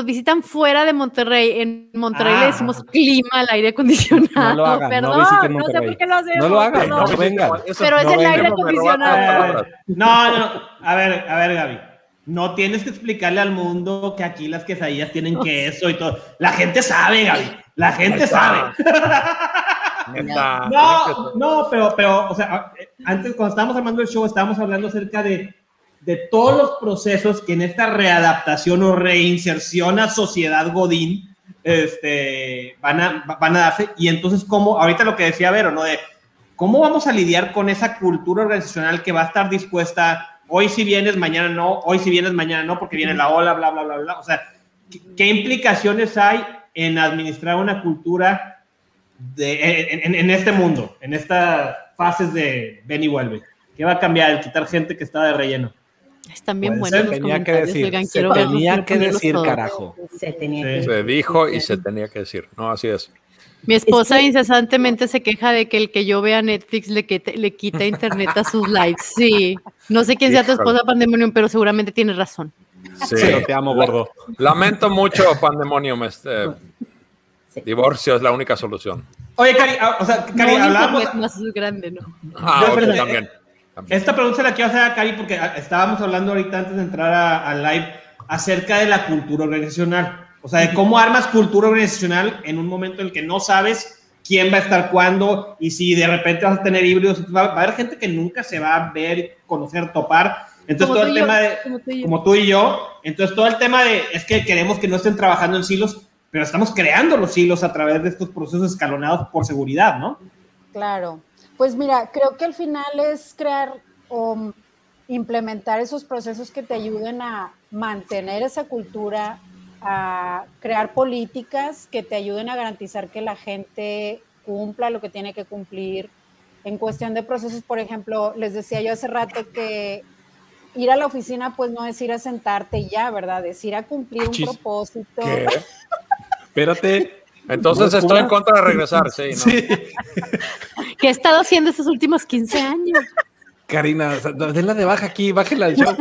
visitan fuera de Monterrey. En Monterrey le decimos clima al aire acondicionado. No lo hagan, perdón, no sé por qué lo hacemos. No lo hagan, no vengan. Pero es el aire acondicionado. No, a ver, Gaby. No tienes que explicarle al mundo que aquí las quesadillas tienen queso y todo. La gente sabe, Gaby. La gente sabe. No, pero, o sea, antes cuando estábamos armando el show estábamos hablando acerca de todos los procesos que en esta readaptación o reinserción a sociedad Godín van a darse, y entonces cómo, ahorita lo que decía Vero, ¿no? De cómo vamos a lidiar con esa cultura organizacional que va a estar dispuesta, hoy si vienes, mañana no, hoy si vienes, mañana no, porque viene la ola, bla, bla, bla, bla. O sea, ¿qué implicaciones hay en administrar una cultura en este mundo, en estas fases de ven y vuelve? ¿Qué va a cambiar? El quitar gente que está de relleno. Están bien buenos los comentarios. Se tenía que decir, no, así es. Mi esposa incesantemente se queja de que el que yo vea Netflix le quita internet a sus lives. Sí, no sé quién sea tu esposa, Pandemonium, pero seguramente tienes razón. Sí, pero te amo, gordo. Lamento mucho, Pandemonium, divorcio es la única solución. Oye, Kary, o sea, Kary, no, hablábamos... No es grande, ¿no? Okay, también. Esta pregunta la quiero hacer a Kary porque estábamos hablando ahorita antes de entrar al live acerca de la cultura organizacional. O sea, de cómo armas cultura organizacional en un momento en el que no sabes quién va a estar cuándo, y si de repente vas a tener híbridos, va a haber gente que nunca se va a ver, conocer, topar. Entonces como todo el tema de... Como tú y yo. Entonces todo el tema de... Es que queremos que no estén trabajando en silos, pero estamos creando los hilos a través de estos procesos escalonados por seguridad, ¿no? Claro. Pues mira, creo que al final es crear o implementar esos procesos que te ayuden a mantener esa cultura, a crear políticas que te ayuden a garantizar que la gente cumpla lo que tiene que cumplir. En cuestión de procesos, por ejemplo, les decía yo hace rato que ir a la oficina pues no es ir a sentarte y ya, ¿verdad? Es ir a cumplir un propósito. ¿Qué? Espérate. Entonces estoy en contra de regresar, sí, ¿no? Sí. ¿Qué he estado haciendo estos últimos 15 años? Karina, denla de baja aquí, bájela al show.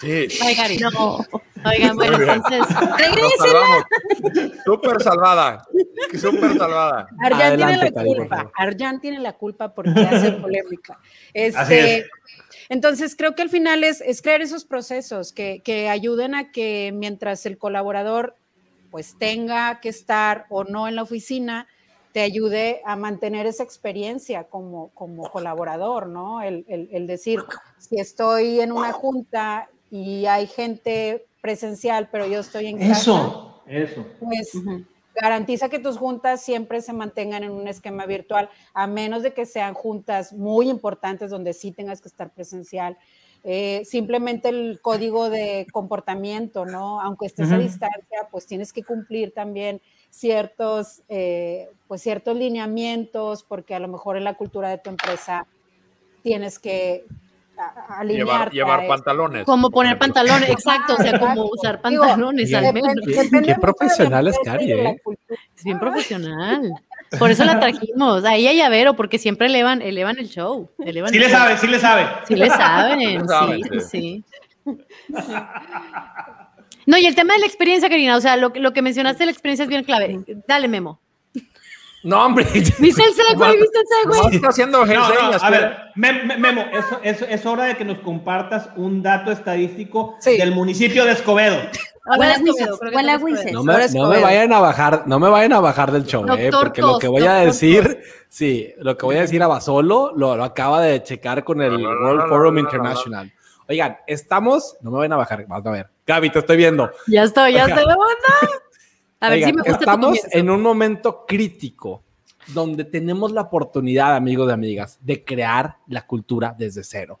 Sí. Ay, Kary. No. Oigan, bueno, entonces... ¡Regrésela! Súper salvada. Súper salvada. Arjan tiene la culpa. Arjan tiene la culpa porque hace polémica. Así es. Entonces, creo que al final es crear esos procesos que ayuden a que mientras el colaborador pues tenga que estar o no en la oficina, te ayude a mantener esa experiencia como colaborador, ¿no? El decir, si estoy en una junta y hay gente presencial, pero yo estoy en casa. Eso. Pues garantiza que tus juntas siempre se mantengan en un esquema virtual, a menos de que sean juntas muy importantes donde sí tengas que estar presencial. Simplemente el código de comportamiento, ¿no? Aunque estés a distancia, pues tienes que cumplir también ciertos lineamientos, porque a lo mejor en la cultura de tu empresa tienes que alinearte. Llevar pantalones. Como poner pantalones, exacto, o sea, como usar pantalones. Digo, al menos. Qué profesional es Kary, ¿eh? Es bien profesional. Por eso la trajimos. Ahí hay a Vero, porque siempre elevan el show. Sí le saben. No, y el tema de la experiencia, Karina, o sea, lo que mencionaste de la experiencia es bien clave. Dale, Memo. No, hombre. ¿Viste el segue? No, está haciendo enseñas. A ver, Memo, es hora de que nos compartas un dato estadístico del municipio de Escobedo. No me vayan a bajar del show, porque lo que voy a decir Abasolo lo acaba de checar con el World Forum International. Oigan, no me vayan a bajar, vas a ver. Gaby, te estoy viendo. Ya estoy la banda. A ver, oigan, si me gusta. Estamos en un momento crítico donde tenemos la oportunidad, amigos y amigas, de crear la cultura desde cero.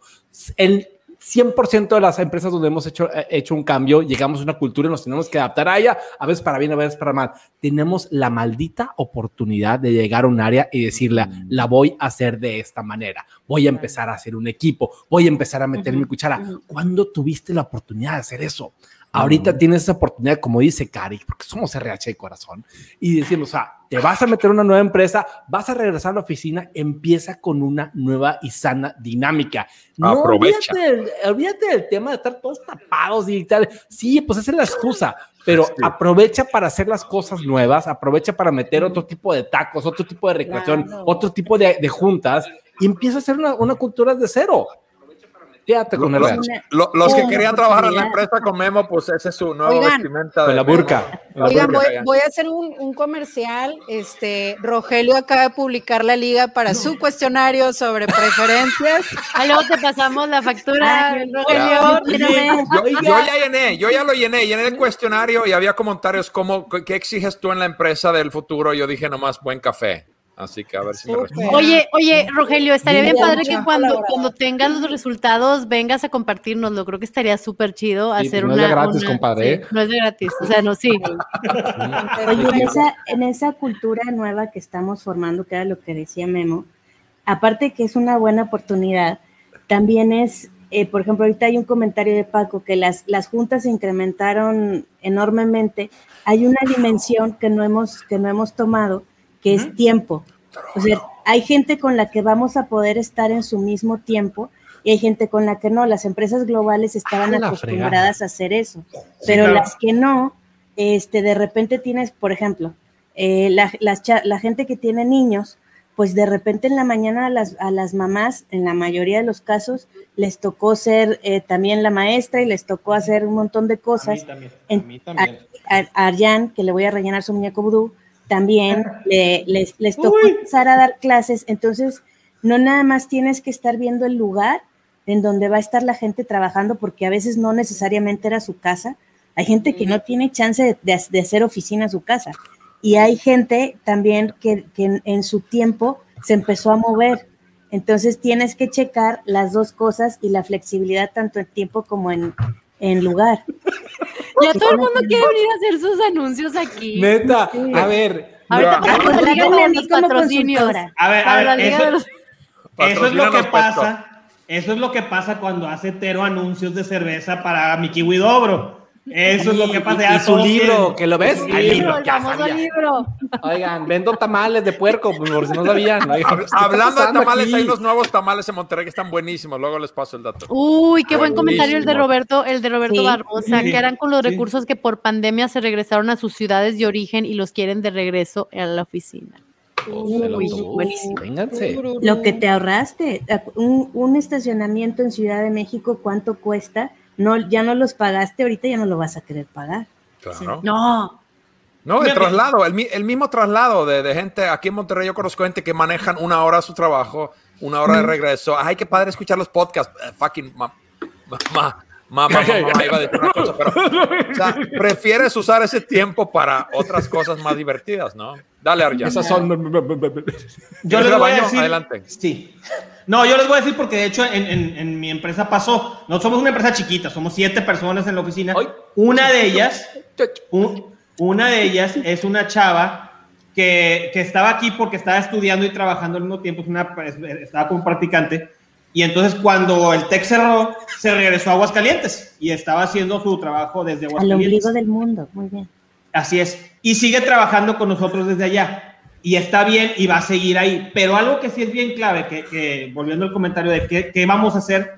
100% de las empresas donde hemos hecho un cambio, llegamos a una cultura y nos tenemos que adaptar a ella, a veces para bien, a veces para mal. Tenemos la maldita oportunidad de llegar a un área y decirle, la voy a hacer de esta manera, voy a empezar a hacer un equipo, voy a empezar a meter mi cuchara. ¿Cuándo tuviste la oportunidad de hacer eso? Ahorita tienes esa oportunidad, como dice Kary, porque somos RH de corazón, y decimos, o sea, te vas a meter a una nueva empresa, vas a regresar a la oficina, empieza con una nueva y sana dinámica. Aprovecha. No, olvídate del tema de estar todos tapados y tal. Sí, pues esa es la excusa, pero aprovecha para hacer las cosas nuevas, aprovecha para meter otro tipo de tacos, otro tipo de recreación, otro tipo de juntas, y empieza a hacer una cultura de cero. Los que querían trabajar en la empresa con Memo, pues ese es su nueva vestimenta. De la burka. Oigan, voy a hacer un comercial. Rogelio acaba de publicar la liga para su cuestionario sobre preferencias. Luego te pasamos la factura, Rogelio. Yo ya lo llené el cuestionario y había comentarios como, ¿qué exiges tú en la empresa del futuro? Yo dije nomás, buen café. Así que a ver si me respondo. Oye, Rogelio, estaría bien padre que cuando tengas los resultados vengas a compartirnoslo. Creo que estaría súper chido hacer no una... No es de gratis, compadre. Sí, no es de gratis, o sea, no, sí. Oye, en esa cultura nueva que estamos formando, que era lo que decía Memo, aparte que es una buena oportunidad, también es, por ejemplo, ahorita hay un comentario de Paco que las juntas se incrementaron enormemente. Hay una dimensión que no hemos tomado, que es tiempo. O sea, hay gente con la que vamos a poder estar en su mismo tiempo y hay gente con la que no. Las empresas globales estaban acostumbradas a hacer eso, pero las que no, de repente tienes, por ejemplo, la gente que tiene niños, pues de repente en la mañana a las mamás, en la mayoría de los casos, les tocó ser también la maestra y les tocó hacer un montón de cosas. A mí también. A Arjan, que le voy a rellenar su muñeco vudú, también les tocó empezar a dar clases. Entonces, no nada más tienes que estar viendo el lugar en donde va a estar la gente trabajando, porque a veces no necesariamente era su casa. Hay gente que no tiene chance de hacer oficina a su casa. Y hay gente también que en su tiempo se empezó a mover. Entonces, tienes que checar las dos cosas y la flexibilidad tanto en tiempo como en lugar. Ya todo el mundo quiere venir a hacer sus anuncios aquí. Neta, sí. A ver. Ahorita para que digan los patrocinios. A ver, eso es lo que pasa. Eso es lo que pasa cuando hace Tero anuncios de cerveza para mi Kiwi Dobro. Eso es lo que pasa. Y su libro, que lo ves. El famoso libro. Oigan, vendo tamales de puerco, por si no sabían. Hablando de tamales, aquí hay unos nuevos tamales en Monterrey que están buenísimos. Luego les paso el dato. Uy, qué buen comentario el de Roberto Barbosa. ¿Qué harán con los recursos que por pandemia se regresaron a sus ciudades de origen y los quieren de regreso a la oficina? Buenísimo. Vénganse. Lo que te ahorraste. Un estacionamiento en Ciudad de México, ¿cuánto cuesta? No, ya no los pagaste, ahorita ya no lo vas a querer pagar. Claro. No, el traslado, el mismo traslado de gente. Aquí en Monterrey yo conozco gente que manejan 1 hora a su trabajo, 1 hora de regreso. Ay, qué padre escuchar los podcasts. Iba a decir una cosa, pero o sea, prefieres usar ese tiempo para otras cosas más divertidas, ¿no? Dale, Arjan. Esas son... Yo les voy a decir... Adelante. Sí. No, yo les voy a decir porque de hecho en mi empresa pasó. No somos una empresa chiquita, somos 7 personas en la oficina. Una de ellas es una chava que estaba aquí porque estaba estudiando y trabajando al mismo tiempo. Estaba como practicante. Y entonces cuando el TEC cerró, se regresó a Aguascalientes y estaba haciendo su trabajo desde Aguascalientes. Al ombligo del mundo, muy bien. Así es. Y sigue trabajando con nosotros desde allá. Y está bien y va a seguir ahí. Pero algo que sí es bien clave, que volviendo al comentario de qué vamos a hacer,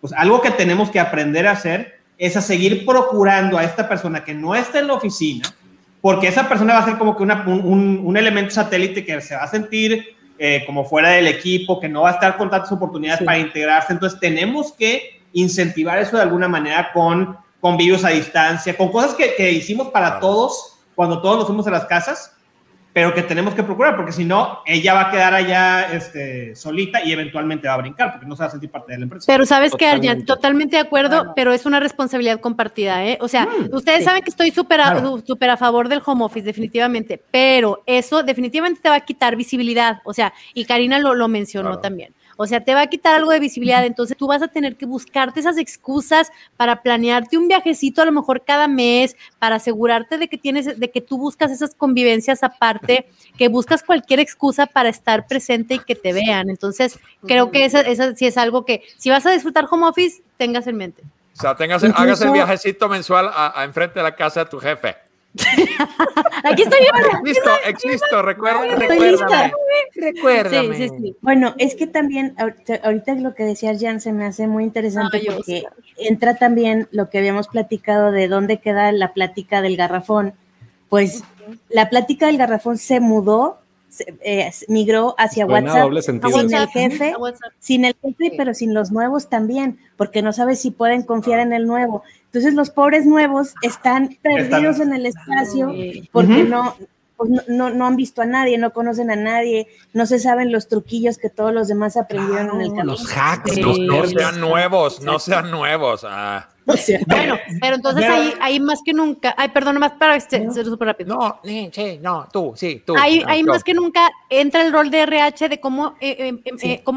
pues algo que tenemos que aprender a hacer es a seguir procurando a esta persona que no está en la oficina, porque esa persona va a ser como que un elemento satélite que se va a sentir... como fuera del equipo, que no va a estar con tantas oportunidades para integrarse. Entonces tenemos que incentivar eso de alguna manera con convivios a distancia, con cosas que hicimos para todos, cuando todos nos fuimos a las casas, pero que tenemos que procurar, porque si no, ella va a quedar allá solita y eventualmente va a brincar, porque no se va a sentir parte de la empresa. Pero sabes que, Arjan, totalmente de acuerdo, pero es una responsabilidad compartida, ¿eh? O sea, ustedes saben que estoy súper a favor del home office, definitivamente, pero eso definitivamente te va a quitar visibilidad, o sea, y Karina lo mencionó también. O sea, te va a quitar algo de visibilidad, entonces tú vas a tener que buscarte esas excusas para planearte un viajecito a lo mejor cada mes, para asegurarte de que tú buscas esas convivencias aparte, que buscas cualquier excusa para estar presente y que te vean. Entonces, creo que esa sí es algo que si vas a disfrutar home office, tengas en mente. O sea, hágase el viajecito mensual a enfrente de la casa de tu jefe. Aquí estoy yo. Existo, recuérdame. Sí, sí, sí. Bueno, es que también ahorita lo que decía Jan se me hace muy interesante porque entra también lo que habíamos platicado de dónde queda la plática del garrafón. Pues la plática del garrafón se mudó, migró hacia WhatsApp, sin el jefe, pero sin los nuevos también, porque no sabes si pueden confiar en el nuevo. Entonces los pobres nuevos están perdidos en el espacio porque no han visto a nadie, no conocen a nadie, no se saben los truquillos que todos los demás aprendieron en el camino. Los hacks, no sean nuevos. Ah. O sea, bueno, pero entonces ahí más que nunca, más que nunca entra el rol de RH de cómo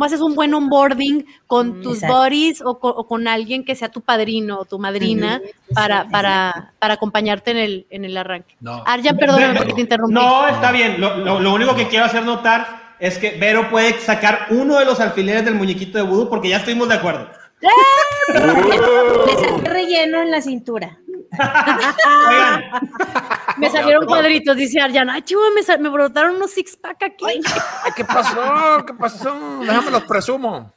haces un buen onboarding con tus buddies o con alguien que sea tu padrino o tu madrina para acompañarte en el arranque. No. Arjan, perdóname porque te interrumpí. No, está bien. Lo único que quiero hacer notar es que Vero puede sacar uno de los alfileres del muñequito de vudú porque ya estuvimos de acuerdo. Me saqué relleno en la cintura. Me salieron cuadritos, dice Arjan. Ay, chivo, me brotaron unos six-pack aquí. Ay, ¿qué pasó? ¿Qué pasó? Déjame los presumo.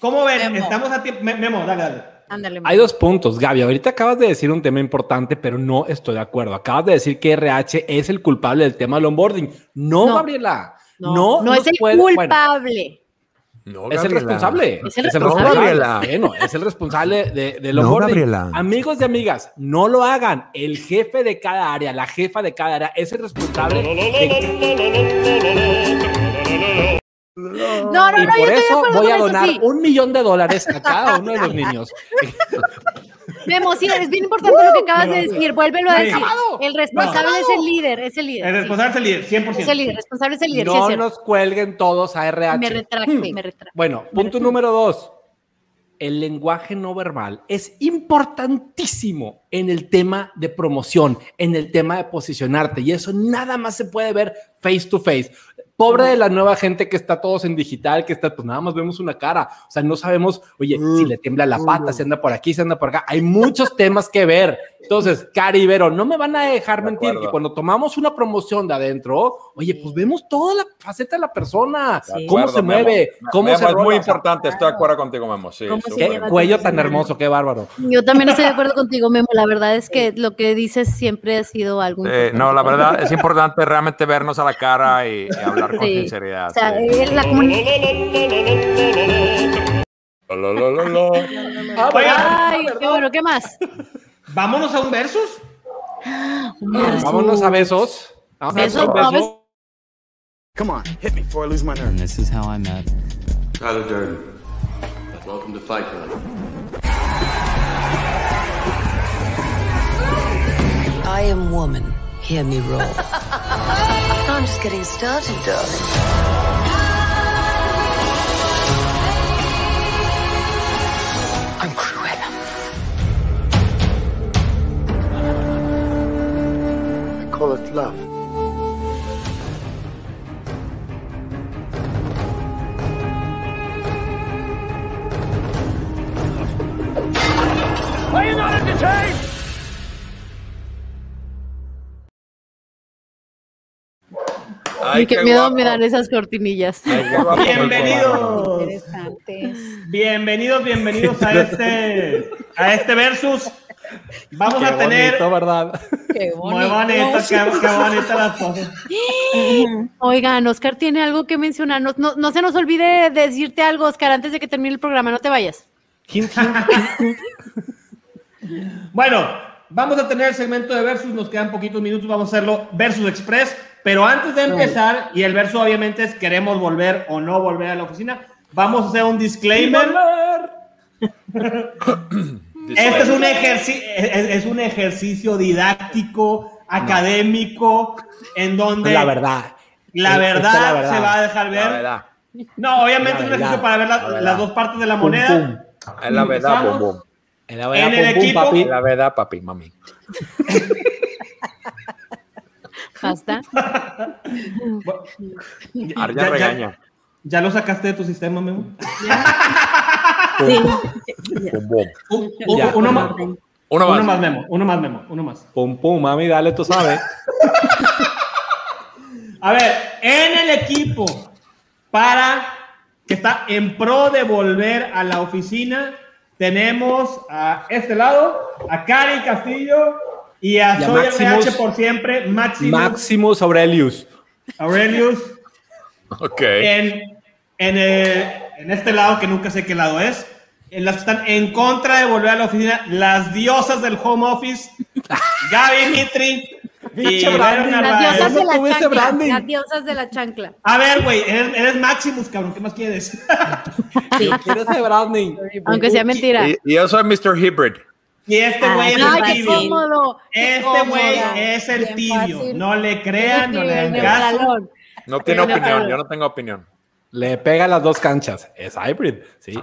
¿Cómo ven? Memo. Estamos a tiempo. Memo, dale. Ándale, Memo. Hay dos puntos, Gaby. Ahorita acabas de decir un tema importante, pero no estoy de acuerdo. Acabas de decir que RH es el culpable del tema del onboarding. No, Gabriela. No es el culpable. Bueno. No, es el responsable. Es el responsable de los Gabriela. Amigos y amigas, no lo hagan. El jefe de cada área, la jefa de cada área, es el responsable. Y por eso voy a donar $1,000,000 a cada uno de los niños. Me emociona, es bien importante lo que acabas de decir. Vuélvelo a decir. El responsable es el líder, El responsable es el líder, 100%. No nos cuelguen todos a RH. Me retracto. Bueno, punto número 2. El lenguaje no verbal es importantísimo en el tema de promoción, en el tema de posicionarte, y eso nada más se puede ver face to face. Pobre de la nueva gente que está todos en digital, que está, pues nada más vemos una cara. O sea, no sabemos, oye, si le tiembla la pata, si anda por aquí, si anda por acá. Hay muchos temas que ver. Entonces, Kary, Vero, no me van a dejar mentir que cuando tomamos una promoción de adentro, oye, pues vemos toda la faceta de la persona. De cómo se mueve, cómo se rola. Es muy importante, estoy de acuerdo contigo, Memo. Sí, qué cuello tan hermoso, qué bárbaro. Yo también estoy de acuerdo contigo, Memo. La verdad es que lo que dices siempre ha sido algo importante. No, la verdad es importante realmente vernos a la cara y hablar con sinceridad. O sea, la Ay, qué bueno, ¿qué más? Vámonos a un versus. Vámonos a besos. Besos. Come on, hit me before I lose my nerve. This is how I met Tyler Durden. Welcome to Fight Club. I am woman. Hear me roar. I'm just getting started, darling. I'm Cruella. I call it love. Are you not entertained? Ay, qué miedo me dan esas cortinillas. Bienvenidos a este versus. Vamos a tener. ¿Verdad? Qué bonito. Muy bonito, qué bonita la cosa. Oigan, Oscar tiene algo que mencionar. No se nos olvide decirte algo, Oscar, antes de que termine el programa. No te vayas. Bueno. Vamos a tener el segmento de versus, nos quedan poquitos minutos, vamos a hacerlo versus express, pero antes de empezar, y el verso obviamente es queremos volver o no volver a la oficina, vamos a hacer un disclaimer. Este es un ejercicio didáctico, académico, en donde la verdad se va a dejar ver. No, obviamente es un ejercicio para ver las dos partes de la moneda. Es la verdad, bombón. La verdad, en el equipo, papi. La verdad, papi, mami. Basta. Ya lo sacaste de tu sistema, Memo. Uno más, Memo. Pum, pum, mami, dale, tú sabes. A ver, en el equipo para que está en pro de volver a la oficina, tenemos a este lado, a Kary Castillo y a Soy RH por siempre, Maximus Aurelius. Ok. En este lado, que nunca sé qué lado es, en las que están en contra de volver a la oficina, las diosas del home office, Gaby Mitri y Vero Narváez. Las diosas de la chancla. A ver, güey, eres Maximus, cabrón, ¿qué más quieres? Yo quiero ese branding. Aunque sea mentira. Y yo soy Mr. Hybrid. Y este güey es el tibio. No le crean, no le den caso. No tiene opinión, yo no tengo opinión. Le pega las dos canchas. Es hybrid, sí.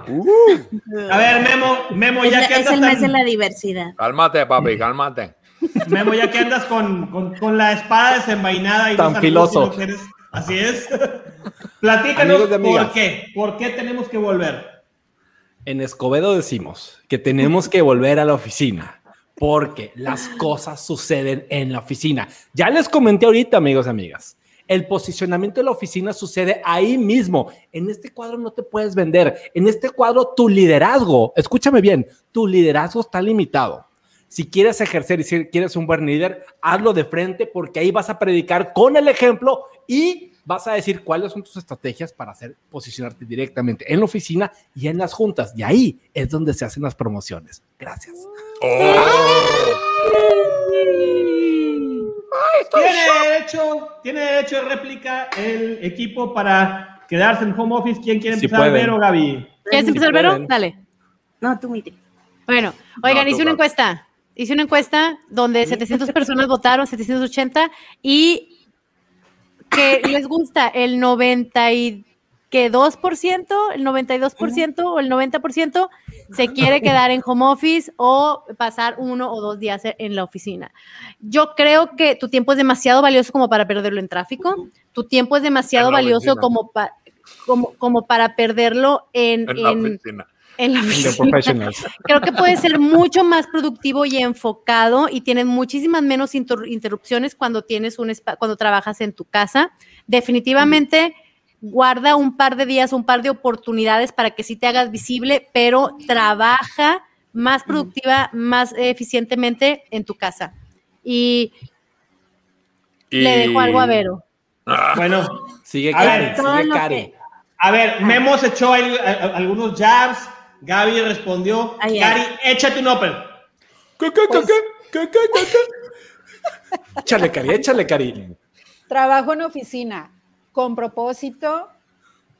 A ver, Memo, ya que andas... Es el mes de la diversidad. Cálmate, papi, cálmate. Memo, ya que andas con la espada desenvainada y... Tan filoso. Así es. Platícanos por qué tenemos que volver. En Escobedo decimos que tenemos que volver a la oficina porque las cosas suceden en la oficina. Ya les comenté ahorita, amigos y amigas. El posicionamiento de la oficina sucede ahí mismo. En este cuadro no te puedes vender. En este cuadro tu liderazgo, escúchame bien, tu liderazgo está limitado. Si quieres ejercer y si quieres un buen líder, hazlo de frente porque ahí vas a predicar con el ejemplo y vas a decir cuáles son tus estrategias para posicionarte directamente en la oficina y en las juntas. Y ahí es donde se hacen las promociones. Gracias. Tiene derecho de réplica el equipo para quedarse en home office. ¿Quién quiere empezar, Vero o Gaby? ¿Quieres empezar, Vero? Dale. No, tú, Mitri. Bueno, oigan, hice una encuesta donde 700 personas votaron, 780, y que les gusta el 92% o el 90% se quiere quedar en home office o pasar 1 o 2 días en la oficina. Yo creo que tu tiempo es demasiado valioso como para perderlo en tráfico. Tu tiempo es demasiado valioso como para perderlo en la oficina. Creo que puede ser mucho más productivo y enfocado y tienes muchísimas menos interrupciones cuando tienes cuando trabajas en tu casa. Definitivamente guarda un par de días, un par de oportunidades para que sí te hagas visible, pero trabaja más productiva, más eficientemente en tu casa. Y le dejo algo a Vero. Bueno, sigue Kary. A ver, Memo se echó algunos jabs, Gaby respondió. Kary, échate un open. ¿Qué? Échale, Kary. Trabajo en oficina con propósito,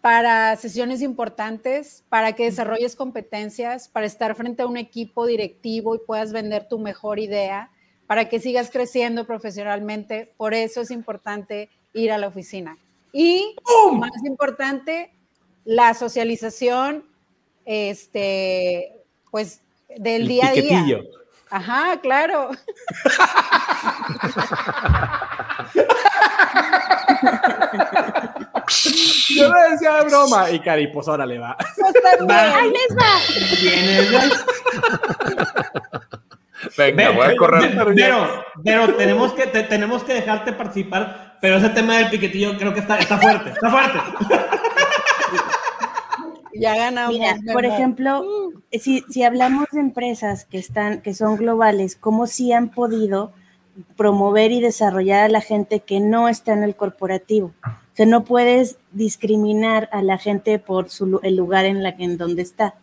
para sesiones importantes, para que desarrolles competencias, para estar frente a un equipo directivo y puedas vender tu mejor idea, para que sigas creciendo profesionalmente. Por eso es importante ir a la oficina. Y más importante, la socialización del día a día. Ajá, claro. Yo le decía de broma y Kary, pues ahora le va. Ahí les va. Venga, voy a correr. Pero tenemos que dejarte participar, pero ese tema del piquetillo creo que está fuerte. Ya ganamos. Mira, por ejemplo, si hablamos de empresas que son globales, ¿cómo sí han podido promover y desarrollar a la gente que no está en el corporativo? O sea, no puedes discriminar a la gente por el lugar en donde está.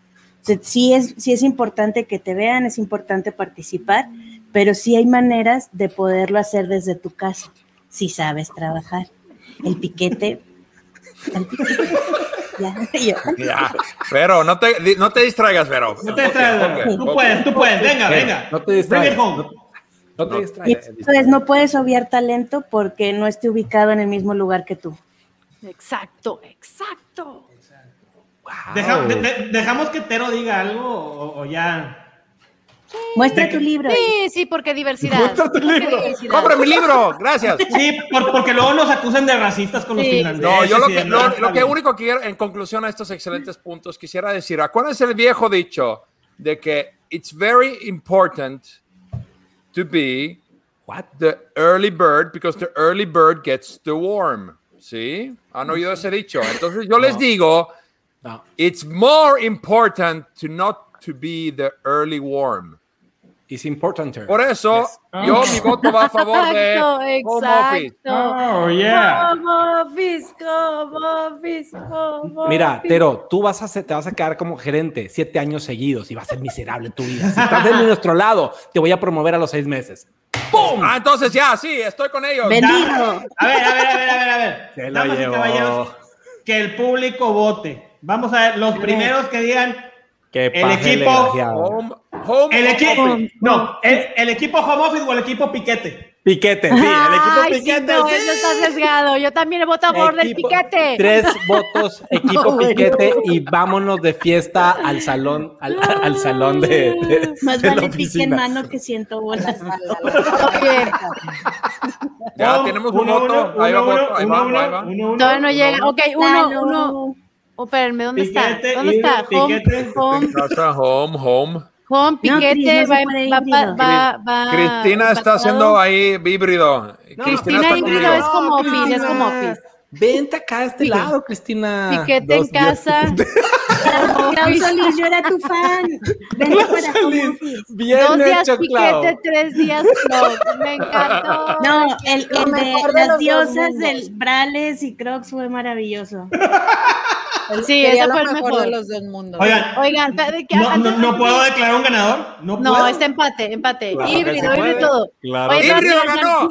O sea, sí es importante que te vean, es importante participar, pero sí hay maneras de poderlo hacer desde tu casa, si sabes trabajar. El piquete. Ya. Pero no te distraigas, Vero. No te distraigas. Tú puedes. Venga. No te distraigas. Entonces, no puedes obviar talento porque no esté ubicado en el mismo lugar que tú. Exacto. Wow. ¿Dejamos que Tero diga algo o ya? Muestra tu libro. Sí, sí, porque diversidad. Muestra tu libro. ¡Compra mi libro! Gracias. Sí, porque luego nos acusan de racistas con los finlandeses. No, yo lo que único que quiero, en conclusión a estos excelentes puntos, quisiera decir, acuérdense el viejo dicho de que it's very important to be the early bird, because the early bird gets the worm. ¿Sí? ¿Han oído ese dicho? Entonces yo les digo, it's more important to not to be the early worm. Es importante. Por eso, mi voto va a favor de Home Office. Oh, yeah. Home Office. Mira, Tero, tú te vas a quedar como gerente 7 años seguidos y va a ser miserable tu vida. Si estás de nuestro lado, te voy a promover a los 6 meses. ¡Pum! Ah, entonces ya, sí, estoy con ellos. Bendigo. A ver. Se lo llevo. Que el público vote. Vamos a ver, los primeros que digan... El equipo el equipo home office o el equipo piquete. Piquete, sí, el equipo piquete. Sí, no, eso está sesgado. Yo también voto a favor del piquete. 3 votos, equipo piquete, y vámonos de fiesta al salón, al salón de más de vale pique en mano que siento bolas. Ya tenemos un voto. Ahí va voto, ahí va. Todavía no llega. Ok, uno. Oh, espérenme, ¿dónde piquete, está? ¿Dónde está? Home, piquete, va. Cristina está haciendo ahí híbrido. No, Cristina híbrido es como office, es como office. Vente acá a este lado, Cristina. Piquete en casa. Claudio, yo era tu fan. Vente para home office. 2 días piquete, 3 días Crocs. Me encantó. No, el de las diosas del Brales y Crocs fue maravilloso. Sí, ese fue el mejor de los dos mundos. Oigan, ¿no puedo declarar un ganador? No, está empate. Claro, híbrido todo. Claro. Oye, híbrido ganó.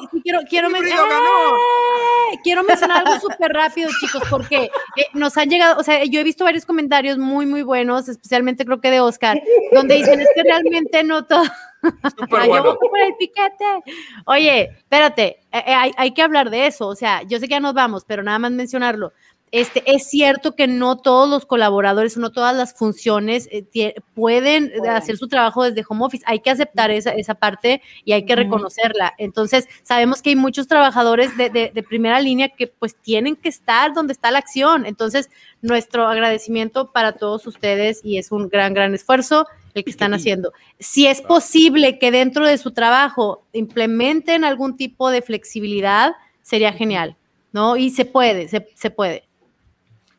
Quiero mencionar algo súper rápido, chicos, porque nos han llegado, o sea, yo he visto varios comentarios muy, muy buenos, especialmente creo que de Oscar, donde dicen, es que realmente no todo... Yo voy por el piquete. Oye, espérate, hay que hablar de eso, o sea, yo sé que ya nos vamos, pero nada más mencionarlo. Es cierto que no todos los colaboradores, no todas las funciones pueden hacer su trabajo desde home office. Hay que aceptar esa parte y hay que reconocerla. Entonces, sabemos que hay muchos trabajadores de primera línea que pues tienen que estar donde está la acción. Entonces, nuestro agradecimiento para todos ustedes y es un gran, gran esfuerzo el que están haciendo. Si es posible que dentro de su trabajo implementen algún tipo de flexibilidad, sería genial. No, y se puede.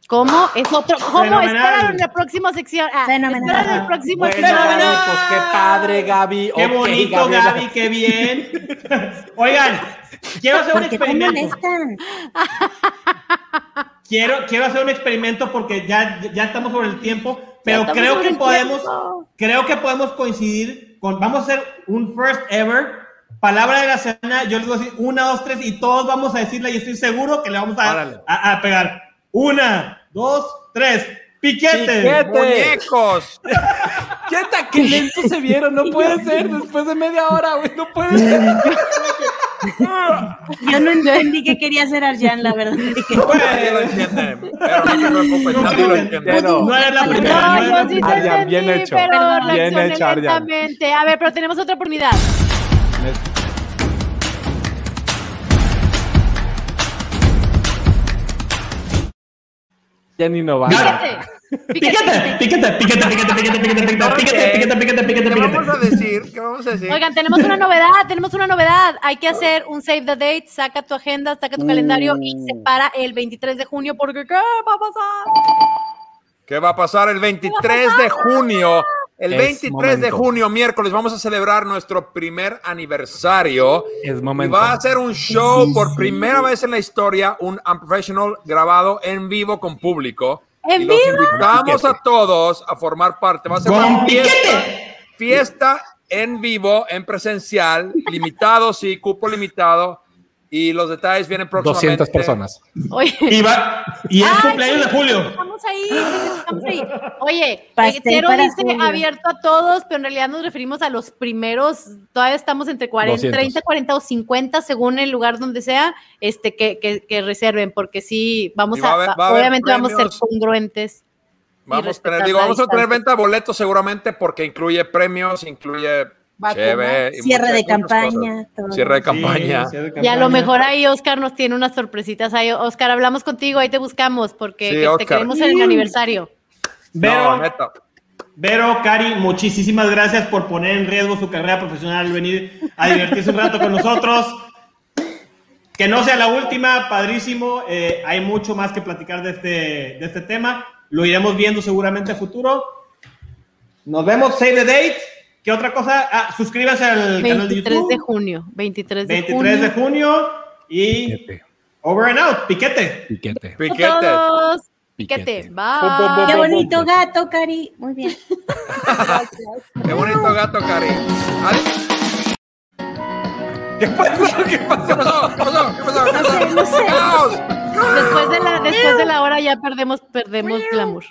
¿Cómo? Es otro. ¿Cómo? Espera en la próxima sección. Fenomenal. Espera en el próximo sección. Pues qué padre, Gaby. Qué bonito, Gaby, qué bien. Oigan, quiero hacer un experimento. Quiero hacer un experimento porque ya estamos sobre el tiempo, pero creo que podemos coincidir con. Vamos a hacer un first ever. Palabra de la semana, yo les voy a decir 1, 2, 3 y todos vamos a decirla y estoy seguro que le vamos a pegar. 1, 2, 3. ¡Piquete! ¡Muñecos! ¡Qué lentos se vieron! No puede ser después de media hora, güey. No puede ser. Yo no entendí qué quería hacer Arjan, la verdad. Nadie lo entiende. Pero no se preocupen, nadie lo entiende. No era la primera. No, yo sí te entendí, bien hecho. Pero bien hecho, Arjan. A ver, pero tenemos otra oportunidad. Ya ni no va. Piquete. ¿Qué vamos a decir? Oigan, tenemos una novedad. Hay que hacer un save the date, saca tu agenda, saca tu calendario y separa el 23 de junio porque ¿qué va a pasar? ¿Qué va a pasar el 23 de junio? El 23 de junio, miércoles, vamos a celebrar nuestro primer aniversario. Es momento. Y va a ser un show por primera vez en la historia, un Unprofessional grabado en vivo con público. ¡En vivo! Los invitamos a todos a formar parte. Va a ser una fiesta en vivo, en presencial, limitado, sí, cupo limitado. Y los detalles vienen próximamente. 200 personas. Oye. Y es cumpleaños de julio. Estamos ahí. Oye, Tero dice julio. Abierto a todos, pero en realidad nos referimos a los primeros. Todavía estamos entre 30, 40 o 50, según el lugar donde sea, que reserven, porque sí, obviamente vamos a ser congruentes. Vamos, vamos a tener venta de boletos seguramente porque incluye premios, incluye chévere, cierre de campaña. Cierre de campaña. Y a lo mejor ahí Oscar nos tiene unas sorpresitas. Ahí, Oscar, hablamos contigo, ahí te buscamos porque te queremos en el aniversario. Vero, no, Vero, Kary, muchísimas gracias por poner en riesgo su carrera profesional, venir a divertirse un rato con nosotros. Que no sea la última, padrísimo. Hay mucho más que platicar de este tema. Lo iremos viendo seguramente a futuro. Nos vemos. Save the date. ¿Qué otra cosa? Ah, suscríbanse al canal de YouTube. 23 de junio. Y Piquete. Over and out. Piquete. Piquete. Piquete. A todos. Piquete. Bye. Qué bonito gato, Kary. Muy bien. Qué bonito gato, Kary. Adiós. ¿Qué pasó? ¿Qué pasó? ¿Qué pasó? No sé. Después de la hora ya perdemos glamour.